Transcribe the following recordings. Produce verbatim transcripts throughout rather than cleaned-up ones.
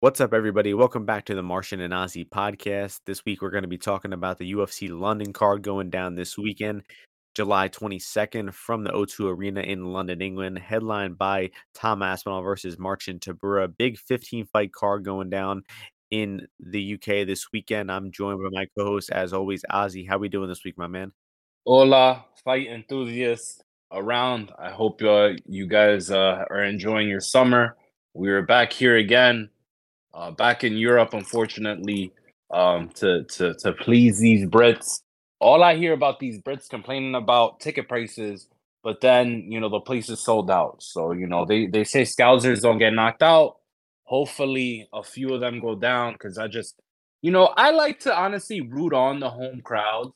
What's up, everybody? Welcome back to the Martian and Ozzy podcast. This week, we're going to be talking about the U F C London card going down this weekend, July twenty-second, from the O two Arena in London, England, headlined by Tom Aspinall versus Marcin Tabura. Big fifteen-fight card going down in the U K this weekend. I'm joined by my co-host, as always, Ozzy. How we doing this week, my man? Hola, fight enthusiasts around. I hope uh, you guys uh, are enjoying your summer. We are back here again. Uh, back in Europe, unfortunately, um, to, to to please these Brits. All I hear about these Brits complaining about ticket prices, but then, you know, the place is sold out. So, you know, they, they say Scousers don't get knocked out. Hopefully, a few of them go down because I just, you know, I like to honestly root on the home crowd,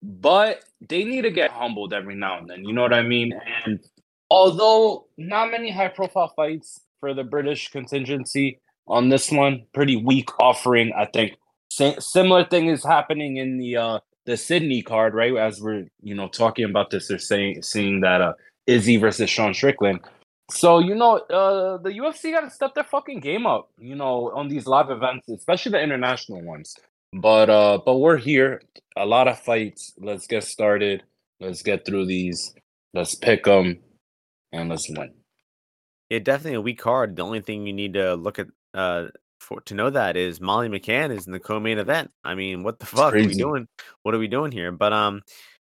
but they need to get humbled every now and then. You know what I mean? And although not many high-profile fights for the British contingency, on this one, pretty weak offering, I think. S- similar thing is happening in the uh, the Sydney card, right? As we're, you know, talking about this, they're saying seeing that uh, Izzy versus Sean Strickland. So, you know, uh, the U F C got to step their fucking game up, you know, on these live events, especially the international ones. But uh, but we're here. A lot of fights. Let's get started. Let's get through these. Let's pick them, and let's win. Yeah, definitely a weak card. The only thing you need to look at Uh, for to know that is Molly McCann is in the co-main event. I mean, what the fuck are we doing? What are we doing here? But um,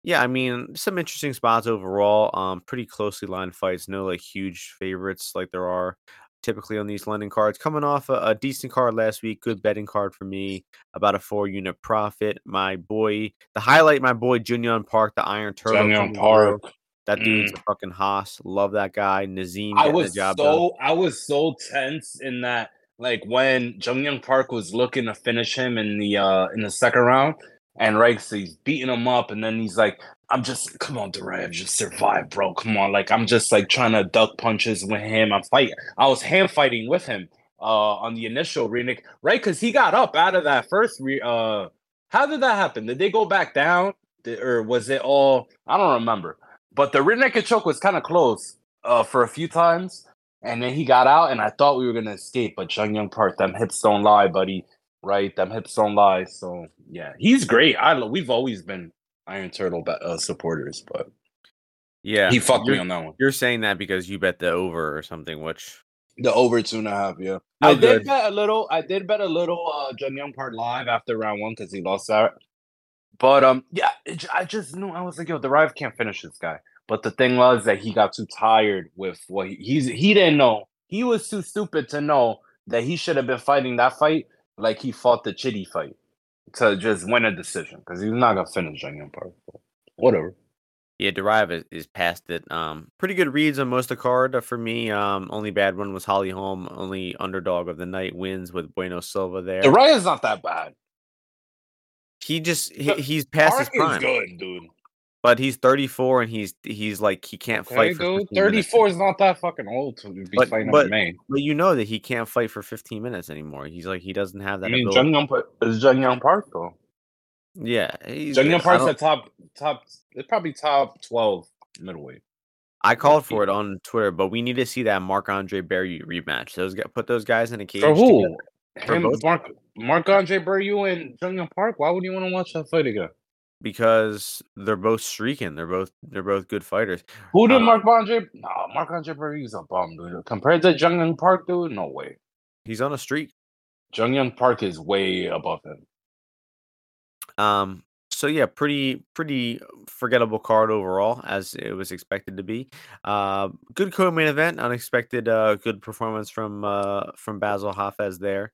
yeah, I mean, some interesting spots overall. Um, pretty closely lined fights. No like huge favorites like there are typically on these London cards. Coming off a, a decent card last week, good betting card for me. About a four-unit profit. My boy, the highlight, my boy Junyon Park, the Iron Turtle. Junyon Park. That dude's mm. a fucking hoss. Love that guy. Nazim. I was the job so done. I was so tense in that. Like when Junyon Park was looking to finish him in the uh, in the second round, and right, so he's beating him up, and then he's like, "I'm just come on, Duraev, just survive, bro. Come on, like I'm just like trying to duck punches with him. I'm fight. I was hand fighting with him uh, on the initial Renick, right? Because he got up out of that first. Re- uh, how did that happen? Did they go back down, did, or was it all? I don't remember. But the rear naked choke was kind of close uh, for a few times. And then he got out, and I thought we were going to escape. But Junyon Park, them hips don't lie, buddy. Right? Them hips don't lie. So, yeah. He's great. I We've always been Iron Turtle uh, supporters, but yeah, he fucked me on that one. You're saying that because you bet the over or something, which... The over two and a half, yeah. No I good. did bet a little. I did bet a little uh, Junyon Park live after round one because he lost that. But, um, yeah, it, I just knew. I was like, yo, Duraev can't finish this guy. But the thing was that he got too tired with what he, he's, he didn't know. He was too stupid to know that he should have been fighting that fight like he fought the Chitty fight to just win a decision because he's not going to finish Junyon Park. Whatever. Yeah, Duraev is, is past it. Um, pretty good reads on most of the card uh, for me. Um, only bad one was Holly Holm. Only underdog of the night wins with Bueno Silva there. Duraev's not that bad. He just, he, he's past Park his prime. Is good, dude. But he's thirty-four, and he's he's like he can't fight. For thirty-four is not that fucking old to be but, fighting but, main. But you know that he can't fight for fifteen minutes anymore. He's like he doesn't have that. I mean, Junyon Park is Junyon Park though. Yeah, Junyon Park's the top top. It's probably top twelve middleweight. I called for it on Twitter, but we need to see that Marc-Andre Berry rematch. Those guys, put those guys in a cage. For who? Him, for Marc Marc-Andre Berry and Junyon Park. Why would you want to watch that fight again? Because they're both streaking. They're both they're both good fighters. Who did um, Marc-Andre? No, Marc-Andre Berry is a bum, dude. Compared to Junyon Park, dude, no way. He's on a streak. Junyon Park is way above him. Um. So yeah, pretty pretty forgettable card overall, as it was expected to be. Uh, good co-main event. Unexpected. Uh, good performance from uh from Basil Hafez there.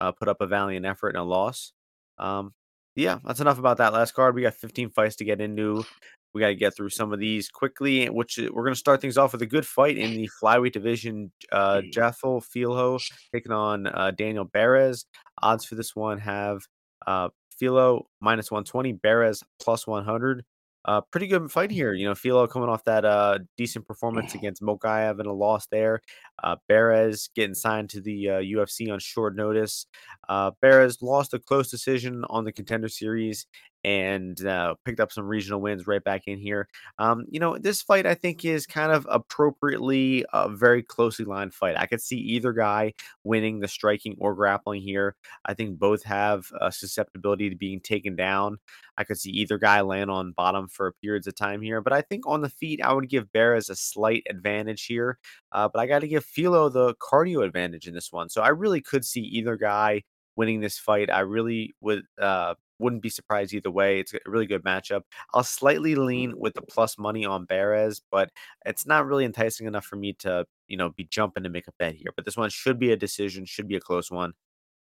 Uh, put up a valiant effort and a loss. Um. Yeah, that's enough about that last card. We got fifteen fights to get into. We got to get through some of these quickly, which we're going to start things off with a good fight in the flyweight division. Uh, Jaffel Filho taking on uh, Daniel Beres. Odds for this one have uh, Filho minus one twenty, Beres plus one hundred. Uh, pretty good fight here. You know, Filho coming off that uh, decent performance against Mokaev and a loss there. Uh, Beres getting signed to the uh, U F C on short notice. Uh, Beres lost a close decision on the Contender Series and uh, picked up some regional wins right back in here. Um, you know, this fight, I think, is kind of appropriately a very closely lined fight. I could see either guy winning the striking or grappling here. I think both have a susceptibility to being taken down. I could see either guy land on bottom for periods of time here. But I think on the feet, I would give Beres a slight advantage here. Uh, but I got to give Filho the cardio advantage in this one. So I really could see either guy winning this fight. I really would... Uh, Wouldn't be surprised either way. It's a really good matchup. I'll slightly lean with the plus money on Beres, but it's not really enticing enough for me to, you know, be jumping to make a bet here. But this one should be a decision, should be a close one.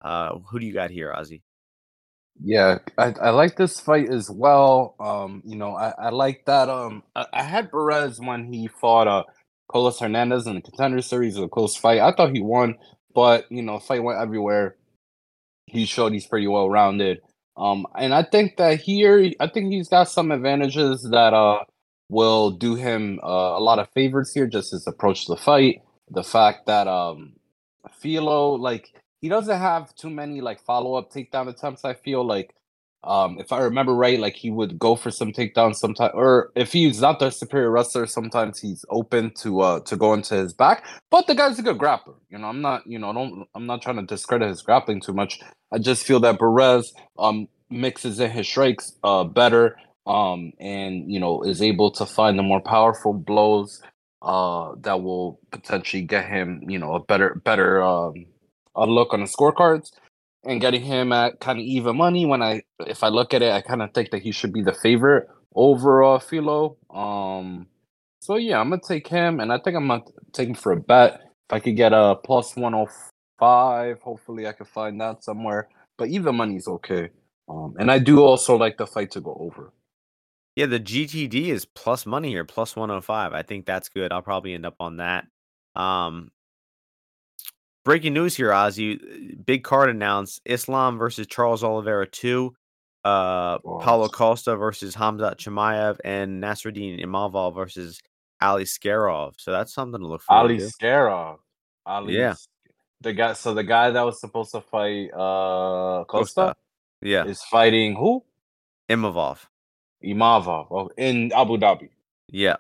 Uh, who do you got here, Ozzy? Yeah, I, I like this fight as well. Um, you know, I, I like that. Um, I, I had Beres when he fought uh, Carlos Hernandez in the Contender Series. It was a close fight. I thought he won, but, you know, fight went everywhere. He showed he's pretty well-rounded. Um, and I think that here, I think he's got some advantages that uh will do him uh, a lot of favors here. Just his approach to the fight, the fact that um Filho, like, he doesn't have too many like follow up takedown attempts. I feel like um if I remember right, like he would go for some takedowns sometimes, or if he's not the superior wrestler, sometimes he's open to uh to go into his back. But the guy's a good grappler. You know, I'm not, you know, don't I'm not trying to discredit his grappling too much. I just feel that Beres um mixes in his strikes uh better um and you know is able to find the more powerful blows uh that will potentially get him, you know, a better better um a look on the scorecards. And getting him at kind of even money, when I, if I look at it, I kind of think that he should be the favorite overall, Filho. Um, so yeah, I'm gonna take him, and I think I'm gonna take him for a bet. If I could get a plus one oh five, hopefully I could find that somewhere. But even money's okay. Um, and I do also like the fight to go over. Yeah, the G T D is plus money here, plus one oh five. I think that's good. I'll probably end up on that. Um. Breaking news here, Ozzy. Big card announced. Islam versus Charles Oliveira two. Uh, wow. Paulo Costa versus Hamzat Chimaev. And Nasruddin Imavov versus Ali Skerov. So that's something to look for. Ali Skerov. Ali. Yeah. The guy, so the guy that was supposed to fight uh, Costa, Costa yeah, is fighting who? Imavov. Imavov. Oh, in Abu Dhabi. Yeah.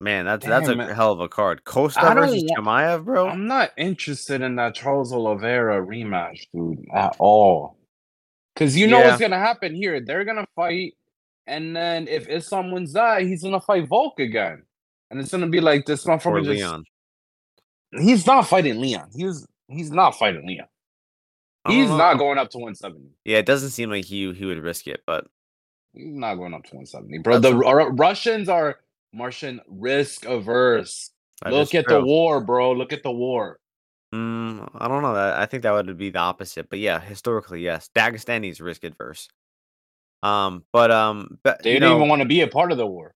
Man, that's Damn, that's a man. hell of a card. Costa versus Chimaev, bro. I'm not interested in that Charles Oliveira rematch, dude, at all. Because you know yeah. what's going to happen here. They're going to fight, and then if Islam wins that, he's going to fight Volk again. And it's going to be like this motherfucker just... Leon. He's not fighting Leon. He's, he's not fighting Leon. He's uh, not going up to one seventy. Yeah, it doesn't seem like he, he would risk it, but... He's not going up to one seventy, bro. That's the a- R- Russians are... Martian risk averse. That Look at true. the war, bro. Look at the war. Mm, I don't know. I think that would be the opposite. But yeah, historically, yes. Dagestani's risk adverse. Um, but um, but, they didn't know, even want to be a part of the war.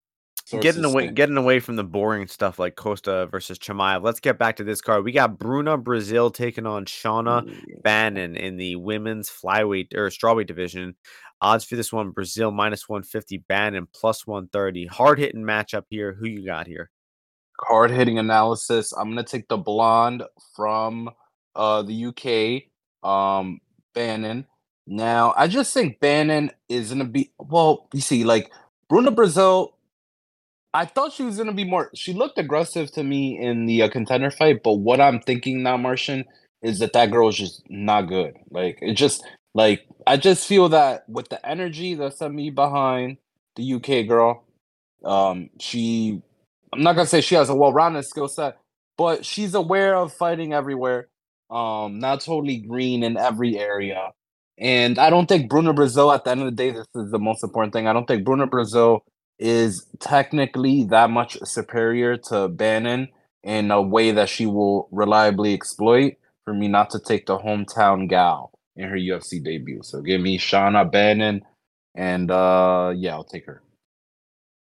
Getting away, think. getting away from the boring stuff like Costa versus Chimaev. Let's get back to this card. We got Bruna Brazil taking on Shauna Ooh. Bannon in the women's flyweight or strawweight division. Odds for this one, Brazil minus one fifty, Bannon plus one thirty. Hard-hitting matchup here. Who you got here? Hard-hitting analysis. I'm going to take the blonde from uh, the U K, um, Bannon. Now, I just think Bannon is going to be... Well, you see, like, Bruna Brazil, I thought she was going to be more... She looked aggressive to me in the uh, contender fight, but what I'm thinking now, Martian, is that that girl is just not good. Like, it just... Like, I just feel that with the energy that's at me behind the U K girl, um, she, I'm not going to say she has a well-rounded skill set, but she's aware of fighting everywhere, um, not totally green in every area. And I don't think Bruna Brazil, at the end of the day, this is the most important thing. I don't think Bruna Brazil is technically that much superior to Bannon in a way that she will reliably exploit for me not to take the hometown gal in her U F C debut. So give me Shauna Bannon, and uh, yeah, I'll take her.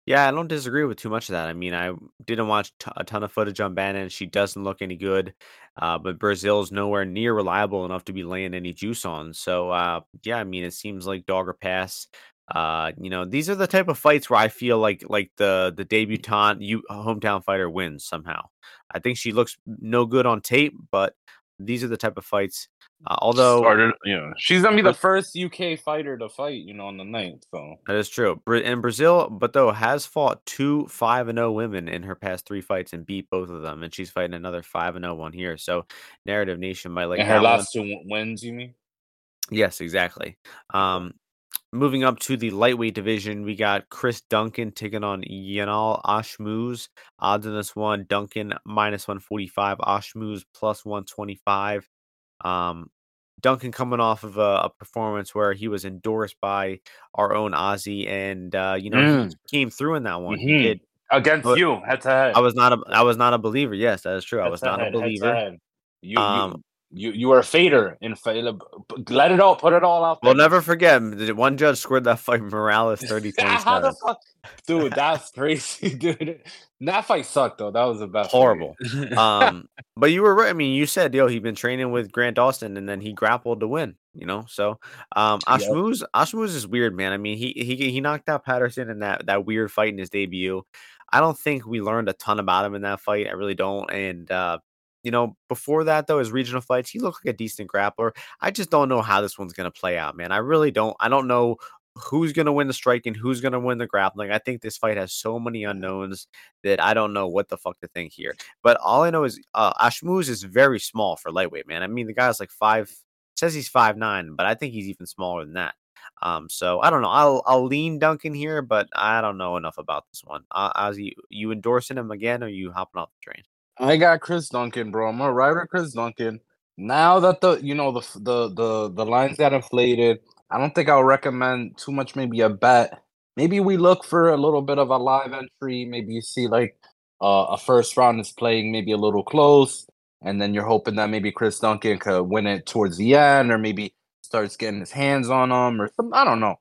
Yeah, I don't disagree with too much of that. I mean, I didn't watch t- a ton of footage on Bannon. She doesn't look any good, uh, but Brazil's nowhere near reliable enough to be laying any juice on. So uh, yeah, I mean, it seems like dog or pass. Uh, you know, these are the type of fights where I feel like like the the debutante, you hometown fighter wins somehow. I think she looks no good on tape, but these are the type of fights. Uh, although, Started, yeah, she's gonna be the first U K fighter to fight, you know, on the night. So that is true. And Brazil, but though, has fought two five and zero women in her past three fights and beat both of them, and she's fighting another five and zero one here. So, Narrative Nation might like and her last one. two wins. You mean? Yes, exactly. Um, moving up to the lightweight division, we got Chris Duncan taking on Yanal Ashmooz. Odds in this one: Duncan minus one forty five, Ashmooz plus one twenty five. Um, Duncan coming off of a, a performance where he was endorsed by our own Ozzy, and uh, you know mm. he came through in that one. Mm-hmm. He did against but you. Head to head. I was not a. I was not a believer. Yes, that is true. Head I was not head, a believer. You, um, you, you, you were a fader in Faila. Let it all. Put it all out there. We'll never forget. One judge scored that fight. Morales thirty points. How the fuck, dude? That's crazy, dude. That fight sucked, though. That was the best. Horrible. um, but you were right. I mean, you said, yo, he'd been training with Grant Dawson, and then he grappled to win, you know? So um, Ashmooz, yep. Ashmooz is weird, man. I mean, he he he knocked out Patterson in that, that weird fight in his debut. I don't think we learned a ton about him in that fight. I really don't. And, uh, you know, before that, though, his regional fights, he looked like a decent grappler. I just don't know how this one's going to play out, man. I really don't. I don't know who's going to win the striking, who's going to win the grappling. I think this fight has so many unknowns that I don't know what the fuck to think here. But all I know is uh, Ashmooz is very small for lightweight, man. I mean, the guy's like five, says he's five nine, but I think he's even smaller than that. Um, so I don't know. I'll I'll lean Duncan here, but I don't know enough about this one. Uh, Ozzy, you endorsing him again, or are you hopping off the train? I got Chris Duncan, bro. I'm a rider, Chris Duncan. Now that the you know the the the the lines got inflated. I don't think I'll recommend too much, maybe a bet. Maybe we look for a little bit of a live entry. Maybe you see like uh, a first round is playing maybe a little close, and then you're hoping that maybe Chris Duncan could win it towards the end, or maybe starts getting his hands on him or something. I don't know.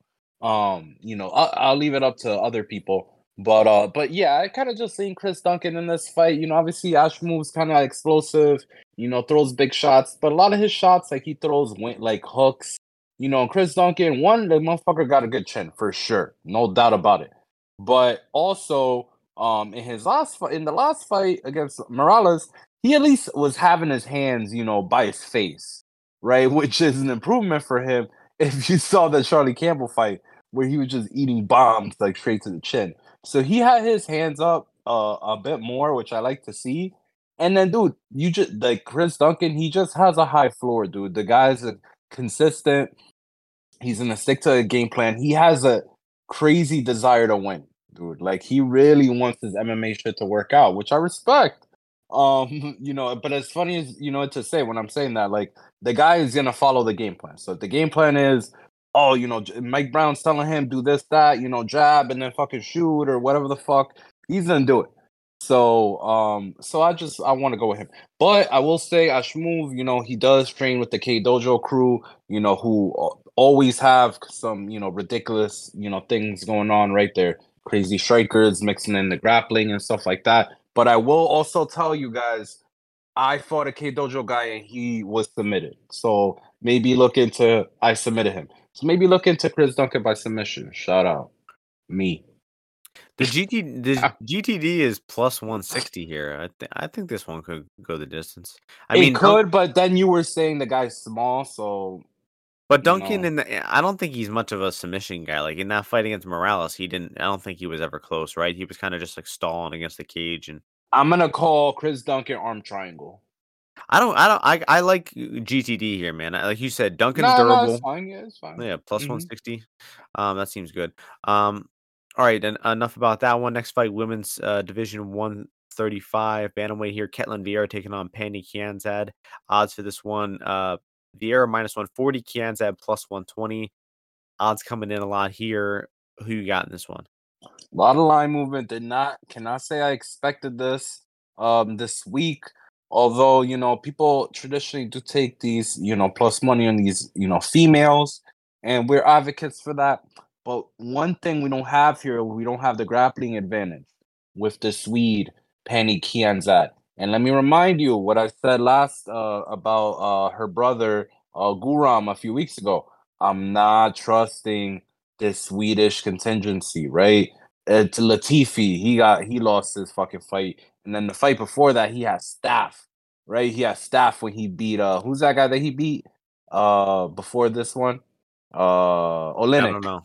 Um, you know, I'll, I'll leave it up to other people. But uh, but yeah, I kind of just seen Chris Duncan in this fight. You know, obviously Ashmooz kind of explosive. You know, throws big shots, but a lot of his shots, like he throws went like hooks. You know, Chris Duncan, one, the motherfucker got a good chin for sure, no doubt about it. But also, um, in his last fight, in the last fight against Morales, he at least was having his hands, you know, by his face, right? Which is an improvement for him. If you saw that Charlie Campbell fight where he was just eating bombs like straight to the chin, so he had his hands up uh, a bit more, which I like to see. And then, dude, you just like Chris Duncan, he just has a high floor, dude. The guy's a, consistent. He's gonna stick to a game plan. He has a crazy desire to win, dude. Like he really wants his M M A shit to work out, which I respect. Um, you know, but as funny as you know to say when I'm saying that, like the guy is gonna follow the game plan. So if the game plan is, oh, you know, Mike Brown's telling him do this, that, you know, jab and then fucking shoot or whatever the fuck, he's gonna do it. So, um, so I just I want to go with him, but I will say Ashmooz, you know, he does train with the K Dojo crew, you know, who always have some, you know, ridiculous, you know, things going on right there, crazy strikers mixing in the grappling and stuff like that. But I will also tell you guys, I fought a K Dojo guy and he was submitted, so maybe look into I submitted him, so maybe look into Chris Duncan by submission. Shout out me. The G T the G T D is plus one sixty here. I think I think this one could go the distance. I it mean, could, Dun- but then you were saying the guy's small, so. But Duncan, know. in the I don't think he's much of a submission guy. Like in that fight against Morales, he didn't. I don't think he was ever close. Right? He was kind of just like stalling against the cage. And I'm gonna call Chris Duncan arm triangle. I don't. I don't. I, I like G T D here, man. I, like you said, Duncan's nah, durable. No, it's fine. Yeah, it's fine. Yeah, plus mm-hmm. one sixty. Um, that seems good. Um. All right, and enough about that one. Next fight, women's uh, division one thirty-five. Bantamweight here, Ketlin Vieira taking on Pani Kianzad. Odds for this one, uh, Vieira minus one forty, Kianzad plus one twenty. Odds coming in a lot here. Who you got in this one? A lot of line movement. Did not, cannot say I expected this um, this week. Although, you know, people traditionally do take these, you know, plus money on these, you know, females. And we're advocates for that. But one thing we don't have here, we don't have the grappling advantage with the Swede, Pani Kianzad. And let me remind you what I said last uh, about uh, her brother, uh, Guram, a few weeks ago. I'm not trusting this Swedish contingency, right? It's Latifi. He got he lost his fucking fight. And then the fight before that, he had Staff. right? He had staff when he beat uh who's that guy that he beat uh before this one? Uh Olenek. I don't know.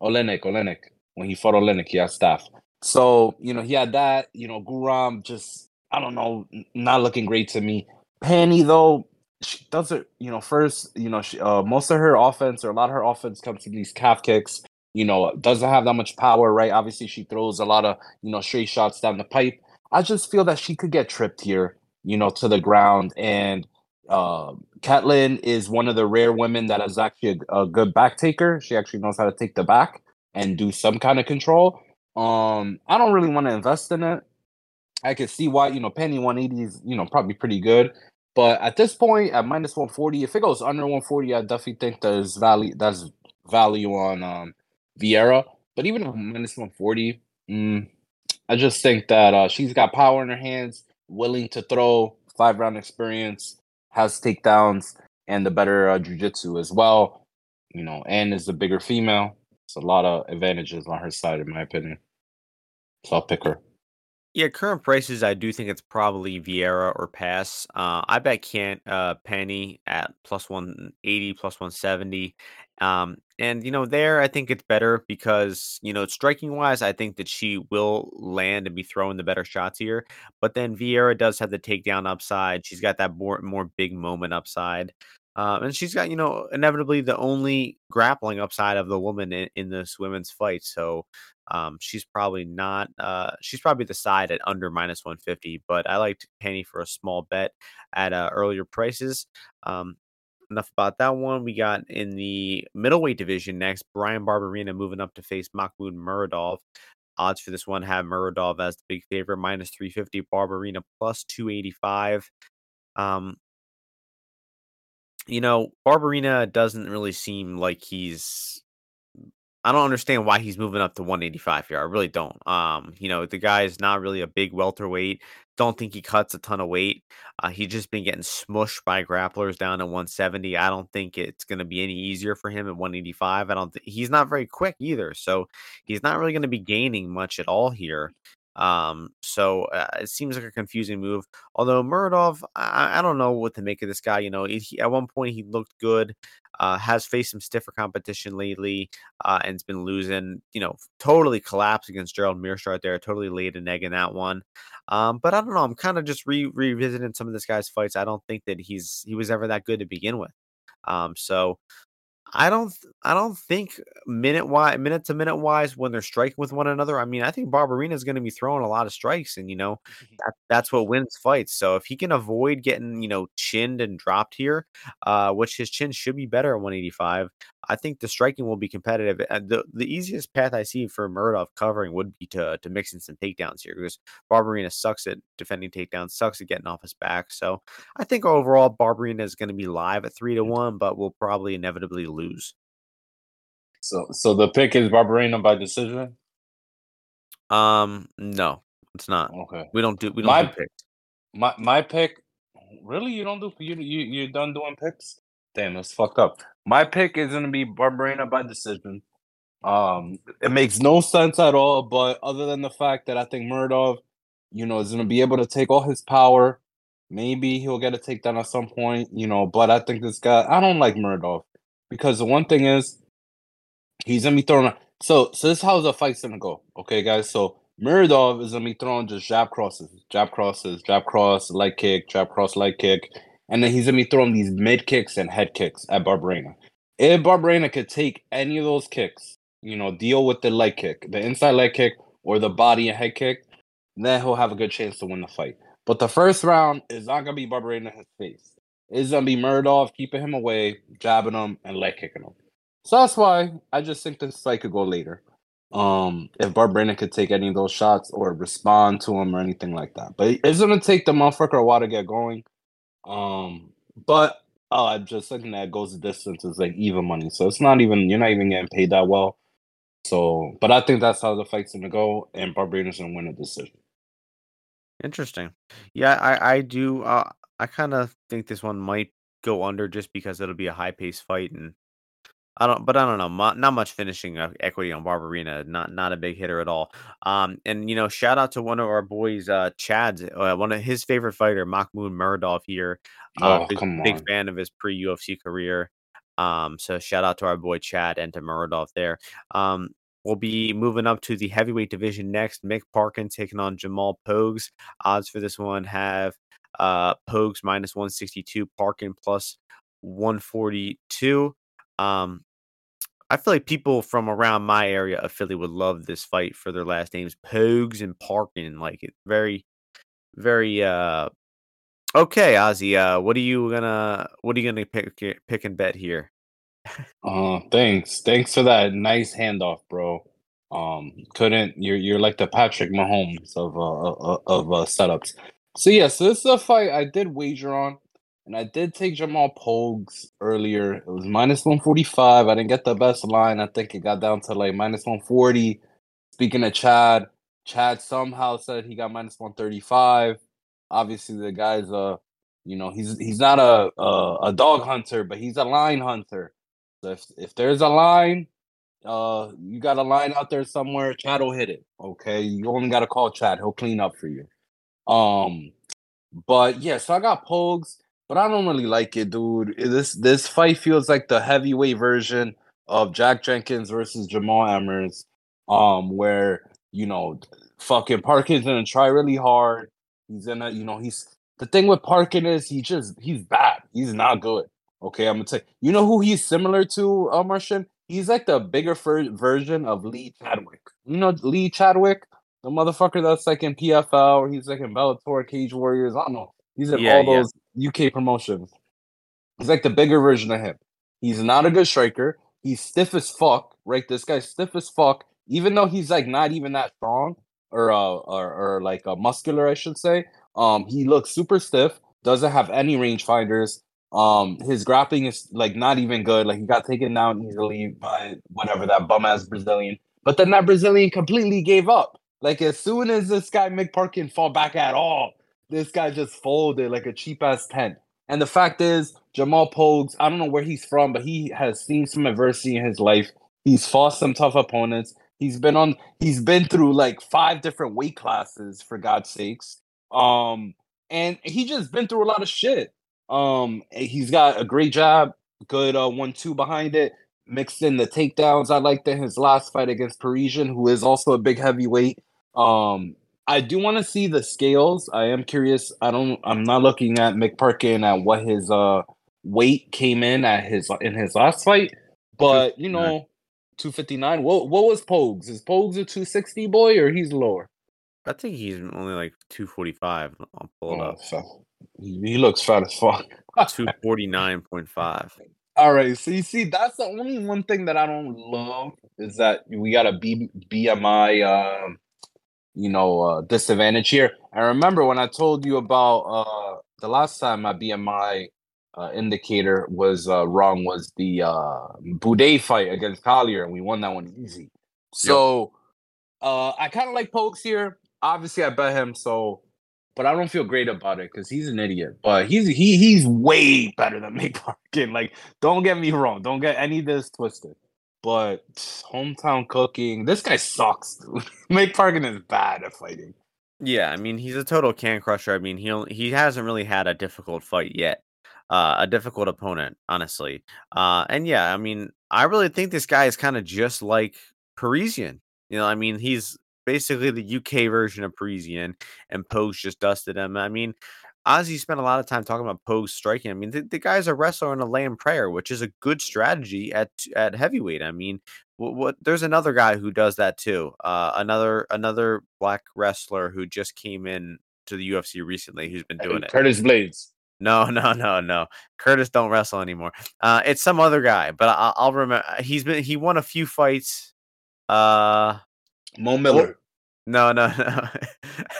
Olenek, Olenek. When he fought Olenek, he had staff. So, you know, he had that, you know, Guram just, I don't know, not looking great to me. Penny, though, she doesn't, you know, first, you know, she, uh, most of her offense or a lot of her offense comes to these calf kicks, you know, doesn't have that much power, right? Obviously, she throws a lot of, you know, straight shots down the pipe. I just feel that she could get tripped here, you know, to the ground. And uh, Ketlin is one of the rare women that is actually a, a good back taker. She actually knows how to take the back and do some kind of control. Um, I don't really want to invest in it. I could see why, you know, Penny one eighty is, you know, probably pretty good. But at this point, at minus one forty, if it goes under one forty, I definitely think there's value, that's value on um, Vieira. But even at minus one forty, mm, I just think that uh, she's got power in her hands, willing to throw, five-round experience, has takedowns, and the better uh, jiu-jitsu as well. You know, and is the bigger female. It's a lot of advantages on her side, in my opinion. So I'll pick her. Yeah, current prices, I do think it's probably Vieira or pass. Uh, I bet can't uh, Penny at plus one eighty, plus one seventy. Um, and, you know, there I think it's better because, you know, striking-wise, I think that she will land and be throwing the better shots here. But then Vieira does have the takedown upside. She's got that more, more big moment upside. Uh, and she's got, you know, inevitably the only grappling upside of the woman in, in this women's fight. So um, she's probably not, uh, she's probably the side at under minus one fifty. But I liked Penny for a small bet at uh, earlier prices. Um, enough about that one. We got in the middleweight division next, Brian Barbarina moving up to face Mahmoud Muradov. Odds for this one have Muradov as the big favorite, minus three fifty, Barbarina plus two eighty-five. Um, You know, Barbarina doesn't really seem like he's... I don't understand why he's moving up to one eighty-five here. I really don't. Um, you know, the guy is not really a big welterweight. Don't think he cuts a ton of weight. Uh, he's just been getting smushed by grapplers down at one seventy. I don't think it's going to be any easier for him at one eighty-five. I don't. Th- he's not very quick either, so he's not really going to be gaining much at all here. Um, so uh, it seems like a confusing move. Although Muradov, I, I don't know what to make of this guy. You know, he, at one point he looked good, uh, has faced some stiffer competition lately, uh, and's been losing. You know, totally collapsed against Gerald Mearshart there, totally laid an egg in that one. Um, but I don't know. I'm kind of just re- revisiting some of this guy's fights. I don't think that he's he was ever that good to begin with. Um, so. I don't, I don't think minute wise, minute to minute wise, when they're striking with one another. I mean, I think Barbarina is going to be throwing a lot of strikes, and you know, that, that's what wins fights. So if he can avoid getting, you know, chinned and dropped here, uh, which his chin should be better at one eighty-five, I think the striking will be competitive. And the the easiest path I see for Muradov covering would be to to mix in some takedowns here, because Barbarina sucks at defending takedowns, sucks at getting off his back. So I think overall Barbarina is going to be live at three to one, but will probably inevitably lose. So, so the pick is Barbarina by decision. Um, no, it's not. Okay, we don't do we don't my, do picks. My my pick, really? You don't do you you you done doing picks? Damn, that's fucked up. My pick is going to be Barbarina by decision. Um, it makes no sense at all, but other than the fact that I think Muradov, you know, is going to be able to take all his power. Maybe he'll get a takedown at some point, you know, but I think this guy, I don't like Muradov because the one thing is he's going to be throwing. So, so this is how the fight's going to go. Okay, guys. So Muradov is going to be throwing just jab crosses, jab crosses, jab cross, light kick, jab cross, light kick. And then he's going to be throwing these mid-kicks and head kicks at Barbarina. If Barbarina could take any of those kicks, you know, deal with the leg kick, the inside leg kick, or the body and head kick, then he'll have a good chance to win the fight. But the first round is not going to be Barbarina in his face. It's going to be Muradov keeping him away, jabbing him, and leg kicking him. So that's why I just think this fight could go later. Um, if Barbarina could take any of those shots or respond to him or anything like that. But it's going to take the motherfucker a while to get going. Um, but uh, just looking at it, goes the distance is like even money, so it's not even you're not even getting paid that well. So, but I think that's how the fight's gonna go, and Barbarina's gonna win a decision. Interesting, yeah. I, I do, uh, I kind of think this one might go under just because it'll be a high paced fight, and I don't, but I don't know. Mo- not much finishing equity on Barbarina. Not, not a big hitter at all. Um, and you know, shout out to one of our boys, uh, Chad's, uh, one of his favorite fighter, Mahmoud Muradov here. Uh, oh, come on. Big fan of his pre-U F C career. Um, so shout out to our boy Chad and to Muradov there. Um, We'll be moving up to the heavyweight division next. Mick Parkin taking on Jamal Pogues. Odds for this one have uh, Pogues minus one sixty-two, Parkin plus one forty-two. Um, I feel like people from around my area of Philly would love this fight for their last names, Pogues and Parkin. Like it, very, very uh, okay, Ozzy. Uh, what are you gonna? What are you gonna pick? Pick and bet here. Uh, thanks. Thanks for that nice handoff, bro. Um, couldn't you're you're like the Patrick Mahomes of uh of uh, setups. So yeah, so this is a fight I did wager on, and I did take Jamal Pogues earlier. It was minus one forty five. I didn't get the best line. I think it got down to like minus one forty. Speaking of Chad, Chad somehow said he got minus one thirty five. Obviously, the guy's uh you know he's he's not a, a a dog hunter, but he's a line hunter. So if, if there's a line, uh, you got a line out there somewhere, Chad will hit it, okay? You only got to call Chad. He'll clean up for you. Um, but, yeah, so I got Pogues, but I don't really like it, dude. This this fight feels like the heavyweight version of Jack Jenkins versus Jamal Emmers, um, where, you know, fucking Parkin's going to try really hard. He's going to, you know, he's the thing with Parkin is he just, he's bad. He's not good. Okay, I'm going to tell you. You know who he's similar to, uh, Marcin? He's like the bigger fir- version of Lee Chadwick. You know Lee Chadwick? The motherfucker that's like in P F L, or he's like in Bellator, Cage Warriors. I don't know. He's in yeah, all yeah. those U K promotions. He's like the bigger version of him. He's not a good striker. He's stiff as fuck, right? This guy's stiff as fuck. Even though he's like not even that strong, or uh, or, or like uh, muscular, I should say. Um, he looks super stiff. Doesn't have any range finders. Um, his grappling is like not even good. Like he got taken down easily by whatever that bum ass Brazilian. But then that Brazilian completely gave up. Like as soon as this guy Mick Parkin fought back at all, this guy just folded like a cheap ass tent. And the fact is, Jamal Pogues, I don't know where he's from, but he has seen some adversity in his life. He's fought some tough opponents. He's been on. He's been through like five different weight classes, for God's sakes. Um, and he just been through a lot of shit. Um, he's got a great jab, good uh, one two behind it, mixed in the takedowns. I liked in his last fight against Parisian, who is also a big heavyweight. Um, I do want to see the scales. I am curious. I don't. I'm not looking at Mick Parkin at what his uh weight came in at his in his last fight, but you know, two fifty-nine. What what was Pogues? Is Pogues a two sixty boy or he's lower? I think he's only like two forty-five. I'll pull it oh, up. So. He looks fat as fuck. two forty-nine point five. All right. So you see, that's the only one thing that I don't love is that we got a B- BMI, um, you know, uh, disadvantage here. I remember when I told you about uh, the last time my B M I uh, indicator was uh, wrong was the uh, Boudet fight against Collier, and we won that one easy. So yep. uh, I kind of like Pogues here. Obviously, I bet him, so... But I don't feel great about it because he's an idiot. But he's he he's way better than Mick Parkin. Like, don't get me wrong. Don't get any of this twisted. But hometown cooking. This guy sucks, dude. Mick Parkin is bad at fighting. Yeah, I mean, he's a total can crusher. I mean, he only, he hasn't really had a difficult fight yet. Uh, a difficult opponent, honestly. Uh, and yeah, I mean, I really think this guy is kind of just like Parisian. You know, I mean, he's basically the U K version of Parisian, and Pogues just dusted him. I mean, Ozzy spent a lot of time talking about Pogues striking. I mean, the, the guy's a wrestler and a lay in prayer, which is a good strategy at at heavyweight. I mean, what, what there's another guy who does that too. Uh, another another black wrestler who just came in to the U F C recently who's been doing it. Curtis Blades. No, no, no, no. Curtis don't wrestle anymore. Uh, it's some other guy, but I, I'll remember. He's been he won a few fights. Uh. Mo Miller. Oh, no, no, no.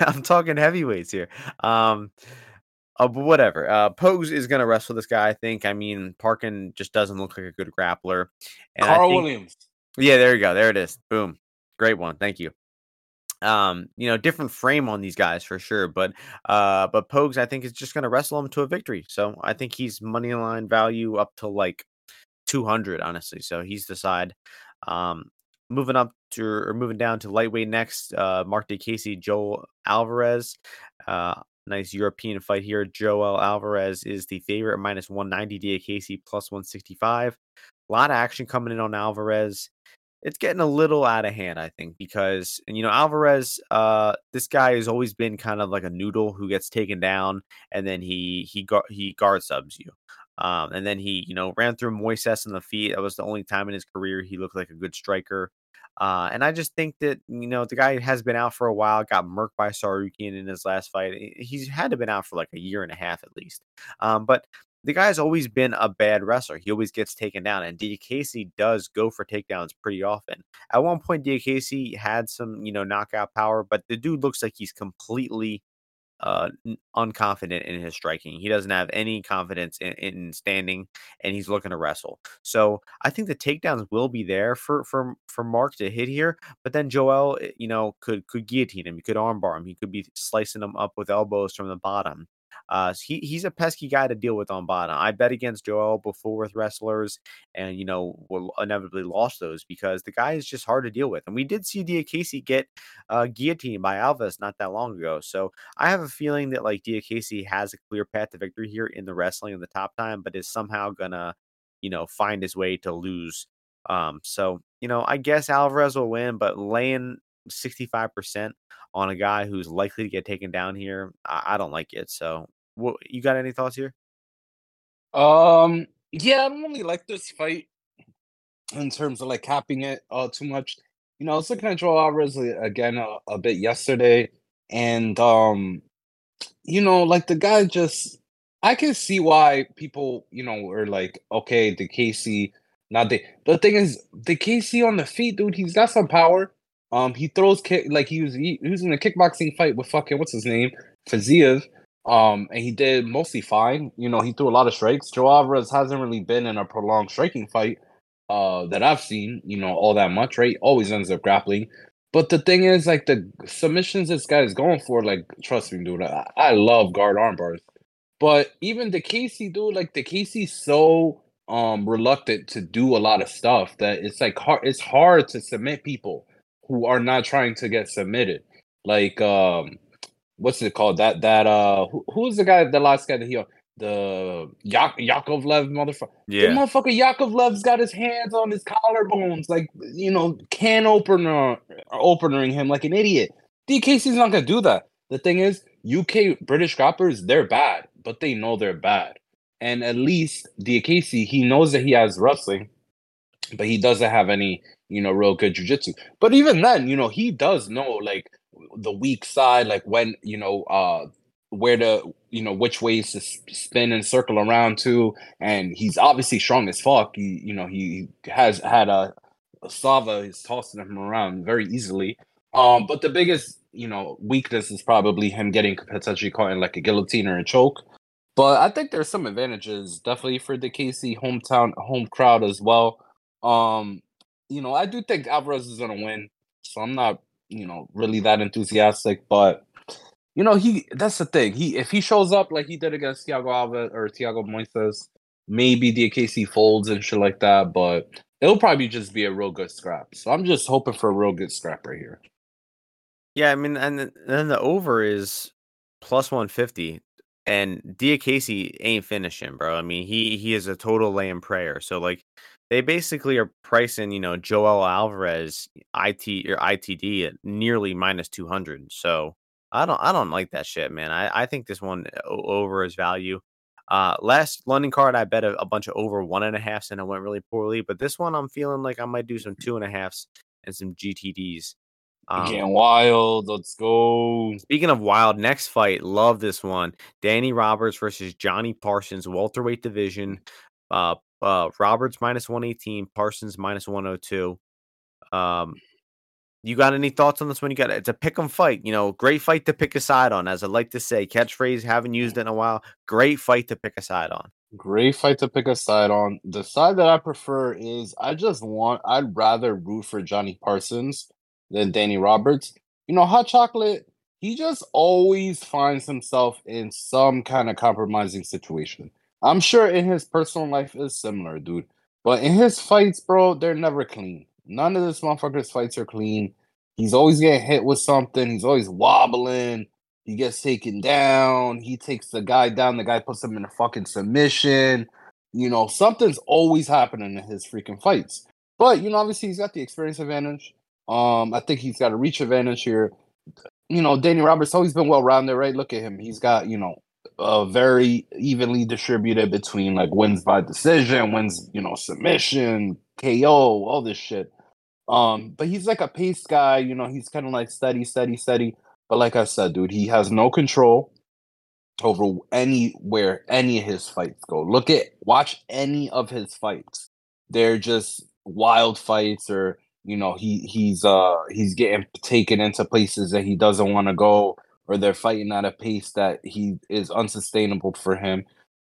I'm talking heavyweights here. Um, uh, but whatever. Uh, Pogues is going to wrestle this guy, I think. I mean, Parkin just doesn't look like a good grappler. And Carl I think, Williams. Yeah, there you go. There it is. Boom. Great one. Thank you. Um, you know, different frame on these guys for sure, but uh, but Pogues, I think, is just going to wrestle him to a victory. So I think he's money line value up to like two hundred, honestly. So he's the side. Um, moving up to or moving down to lightweight next, uh, Mark DeCasey, Joel Alvarez. Uh, nice European fight here. Joel Alvarez is the favorite, minus one ninety. DeCasey plus one sixty-five. A lot of action coming in on Alvarez. It's getting a little out of hand, I think, because, and you know, Alvarez, uh, this guy has always been kind of like a noodle who gets taken down and then he he gu- he guard subs you. Um, and then he, you know, ran through Moises on the feet. That was the only time in his career he looked like a good striker. Uh, and I just think that, you know, the guy has been out for a while, got murked by Sarukian in his last fight. He's had to been out for like a year and a half at least. Um, but the guy's always been a bad wrestler. He always gets taken down, and DeCasey does go for takedowns pretty often. At one point, DeCasey had some, you know, knockout power, but the dude looks like he's completely uh, unconfident in his striking. He doesn't have any confidence in, in standing, and he's looking to wrestle. So I think the takedowns will be there for for for Mark to hit here, but then Joel, you know, could could guillotine him, he could armbar him, he could be slicing him up with elbows from the bottom. Uh, he he's a pesky guy to deal with on bottom. I bet against Joel before with wrestlers, and you know will inevitably lost those because the guy is just hard to deal with. And we did see DeCasey get uh, guillotined by Alves not that long ago. So I have a feeling that like DeCasey has a clear path to victory here in the wrestling in the top time, but is somehow gonna you know find his way to lose. Um, so you know I guess Alvarez will win, but laying sixty-five percent on a guy who's likely to get taken down here, I, I don't like it. So, what, you got any thoughts here? Um, yeah, I don't really like this fight in terms of like capping it uh, too much. You know, I was looking at Joel Alvarez again a, a bit yesterday, and um, you know, like the guy just, I can see why people, you know, were like, okay, DeCasey, not the. The thing is, DeCasey on the feet, dude, he's got some power. Um, he throws kick like he was, he, he was in a kickboxing fight with fucking what's his name, Fiziev. Um, and he did mostly fine. You know, he threw a lot of strikes. Joel Alvarez hasn't really been in a prolonged striking fight, uh, that I've seen. You know, all that much, right? Always ends up grappling. But the thing is, like the submissions this guy is going for, like trust me, dude. I, I love guard arm bars. But even DeCasey, dude, like DeCasey's so um reluctant to do a lot of stuff that it's like hard. It's hard to submit people who are not trying to get submitted. Like, um, what's it called? That, that, uh, who, who's the guy, the last guy that he, the Yak- Yakovlev motherfucker? Yeah. The motherfucker Yakovlev's got his hands on his collarbones, like, you know, can opener, openering him like an idiot. DeCasey's not gonna do that. The thing is, U K British grapplers, they're bad, but they know they're bad. And at least DeCasey, he knows that he has wrestling, but he doesn't have any, you know, real good jiu-jitsu. But even then, you know, he does know, like, the weak side, like, when, you know, uh, where to, you know, which ways to spin and circle around to. And he's obviously strong as fuck. He, you know, he has had a, a Sava, he's tossing him around very easily. Um, but the biggest, you know, weakness is probably him getting potentially caught in, like, a guillotine or a choke. But I think there's some advantages, definitely, for DeCasey, hometown, home crowd as well. Um, you know, I do think Alvarez is gonna win, so I'm not, you know, really that enthusiastic. But you know, he—that's the thing. He if he shows up like he did against Thiago Alves or Thiago Moises, maybe DeCasey folds and shit like that. But it'll probably just be a real good scrap. So I'm just hoping for a real good scrap right here. Yeah, I mean, and then the over is plus one fifty. And DeCasey ain't finishing, bro. I mean, he he is a total lay in prayer. So like, they basically are pricing, you know, Joel Alvarez it or I T D at nearly minus two hundred. So I don't I don't like that shit, man. I, I think this one over is value. Uh, last London card, I bet a, a bunch of over one and a halfs, and it went really poorly. But this one, I'm feeling like I might do some two and a halfs and some G T Ds. Um, Getting wild, let's go. Speaking of wild, next fight, love this one. Danny Roberts versus Johnny Parsons, welterweight division. Uh, uh, Roberts minus one eighteen, Parsons minus one oh two. Um, you got any thoughts on this one? You got it's a pick 'em fight, you know, great fight to pick a side on, as I like to say. Catchphrase, haven't used it in a while. Great fight to pick a side on. Great fight to pick a side on. The side that I prefer is I just want, I'd rather root for Johnny Parsons than Danny Roberts. You know, Hot Chocolate, he just always finds himself in some kind of compromising situation. I'm sure in his personal life is similar, dude. But in his fights, bro, they're never clean. None of this motherfucker's fights are clean. He's always getting hit with something. He's always wobbling. He gets taken down. He takes the guy down. The guy puts him in a fucking submission. You know, something's always happening in his freaking fights. But, you know, obviously he's got the experience advantage. Um, I think he's got a reach advantage here. You know, Danny Roberts always been well-rounded, right? Look at him. He's got, you know, uh, very evenly distributed between, like, wins by decision, wins, you know, submission, K O, all this shit. Um, but he's like a pace guy. You know, he's kind of like steady, steady, steady. But like I said, dude, he has no control over anywhere any of his fights go. Look at, watch any of his fights. They're just wild fights, or, you know, he he's uh he's getting taken into places that he doesn't want to go, or they're fighting at a pace that he is unsustainable for him.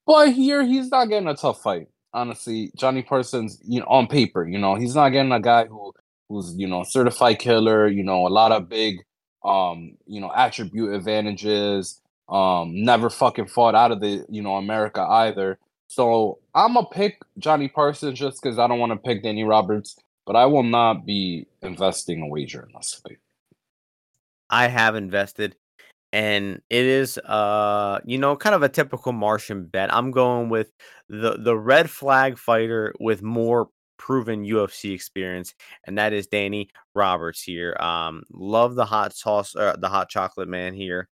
But here, he's not getting a tough fight. Honestly, Johnny Parsons, you know, on paper, you know, he's not getting a guy who who's, you know, certified killer, you know, a lot of big, um, you know, attribute advantages, um, never fucking fought out of the, you know, America either. So I'm going to pick Johnny Parsons just because I don't want to pick Danny Roberts, but I will not be investing a wager in this fight. I have invested, and it is, uh, you know, kind of a typical Martian bet. I'm going with the, the red flag fighter with more proven U F C experience, and that is Danny Roberts here. Um, love the hot sauce, uh, the hot chocolate man here.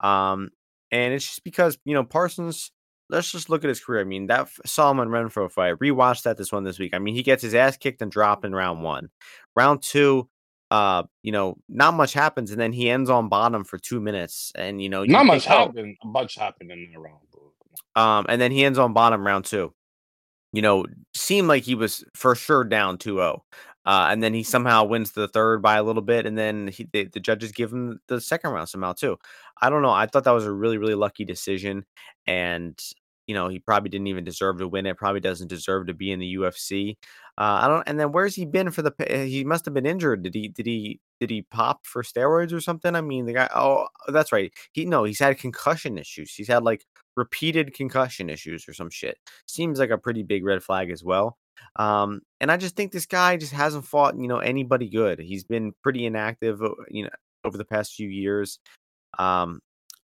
Um, and it's just because, you know, Parsons, let's just look at his career. I mean, that Solomon Renfroe fight, rewatched that this one this week. I mean, he gets his ass kicked and dropped in round one. Round two, uh, you know, not much happens, and then he ends on bottom for two minutes. And, you know, you not much happened, much happened in the round. Um, and then he ends on bottom round two. You know, seemed like he was for sure down two oh. Uh, and then he somehow wins the third by a little bit. And then he, the, the judges give him the second round somehow, too. I don't know. I thought that was a really, really lucky decision. And, you know, he probably didn't even deserve to win it. Probably doesn't deserve to be in the U F C. Uh, I don't. And then where's he been for the? He must have been injured. Did he? Did he? Did he pop for steroids or something? I mean, the guy. Oh, that's right. He no. He's had concussion issues. He's had like repeated concussion issues or some shit. Seems like a pretty big red flag as well. Um, and I just think this guy just hasn't fought, you know, anybody good. He's been pretty inactive, you know, over the past few years. Um,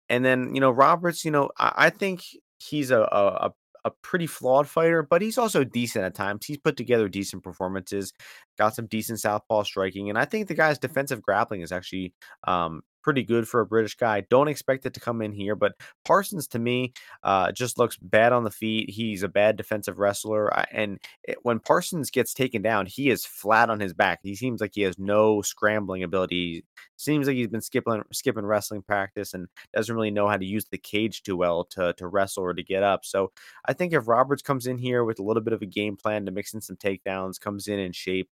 and then, you know, Roberts, you know, I, I think he's a, a a pretty flawed fighter, but he's also decent at times. He's put together decent performances, got some decent southpaw striking, and I think the guy's defensive grappling is actually um, pretty good for a British guy. Don't expect it to come in here, but Parsons, to me, uh, just looks bad on the feet. He's a bad defensive wrestler, and it, when Parsons gets taken down, he is flat on his back. He seems like he has no scrambling ability. Seems like he's been skipping skipping wrestling practice and doesn't really know how to use the cage too well to, to wrestle or to get up. So I think if Roberts comes in here with a little bit of a game plan to mix in some takedowns, comes in in shape,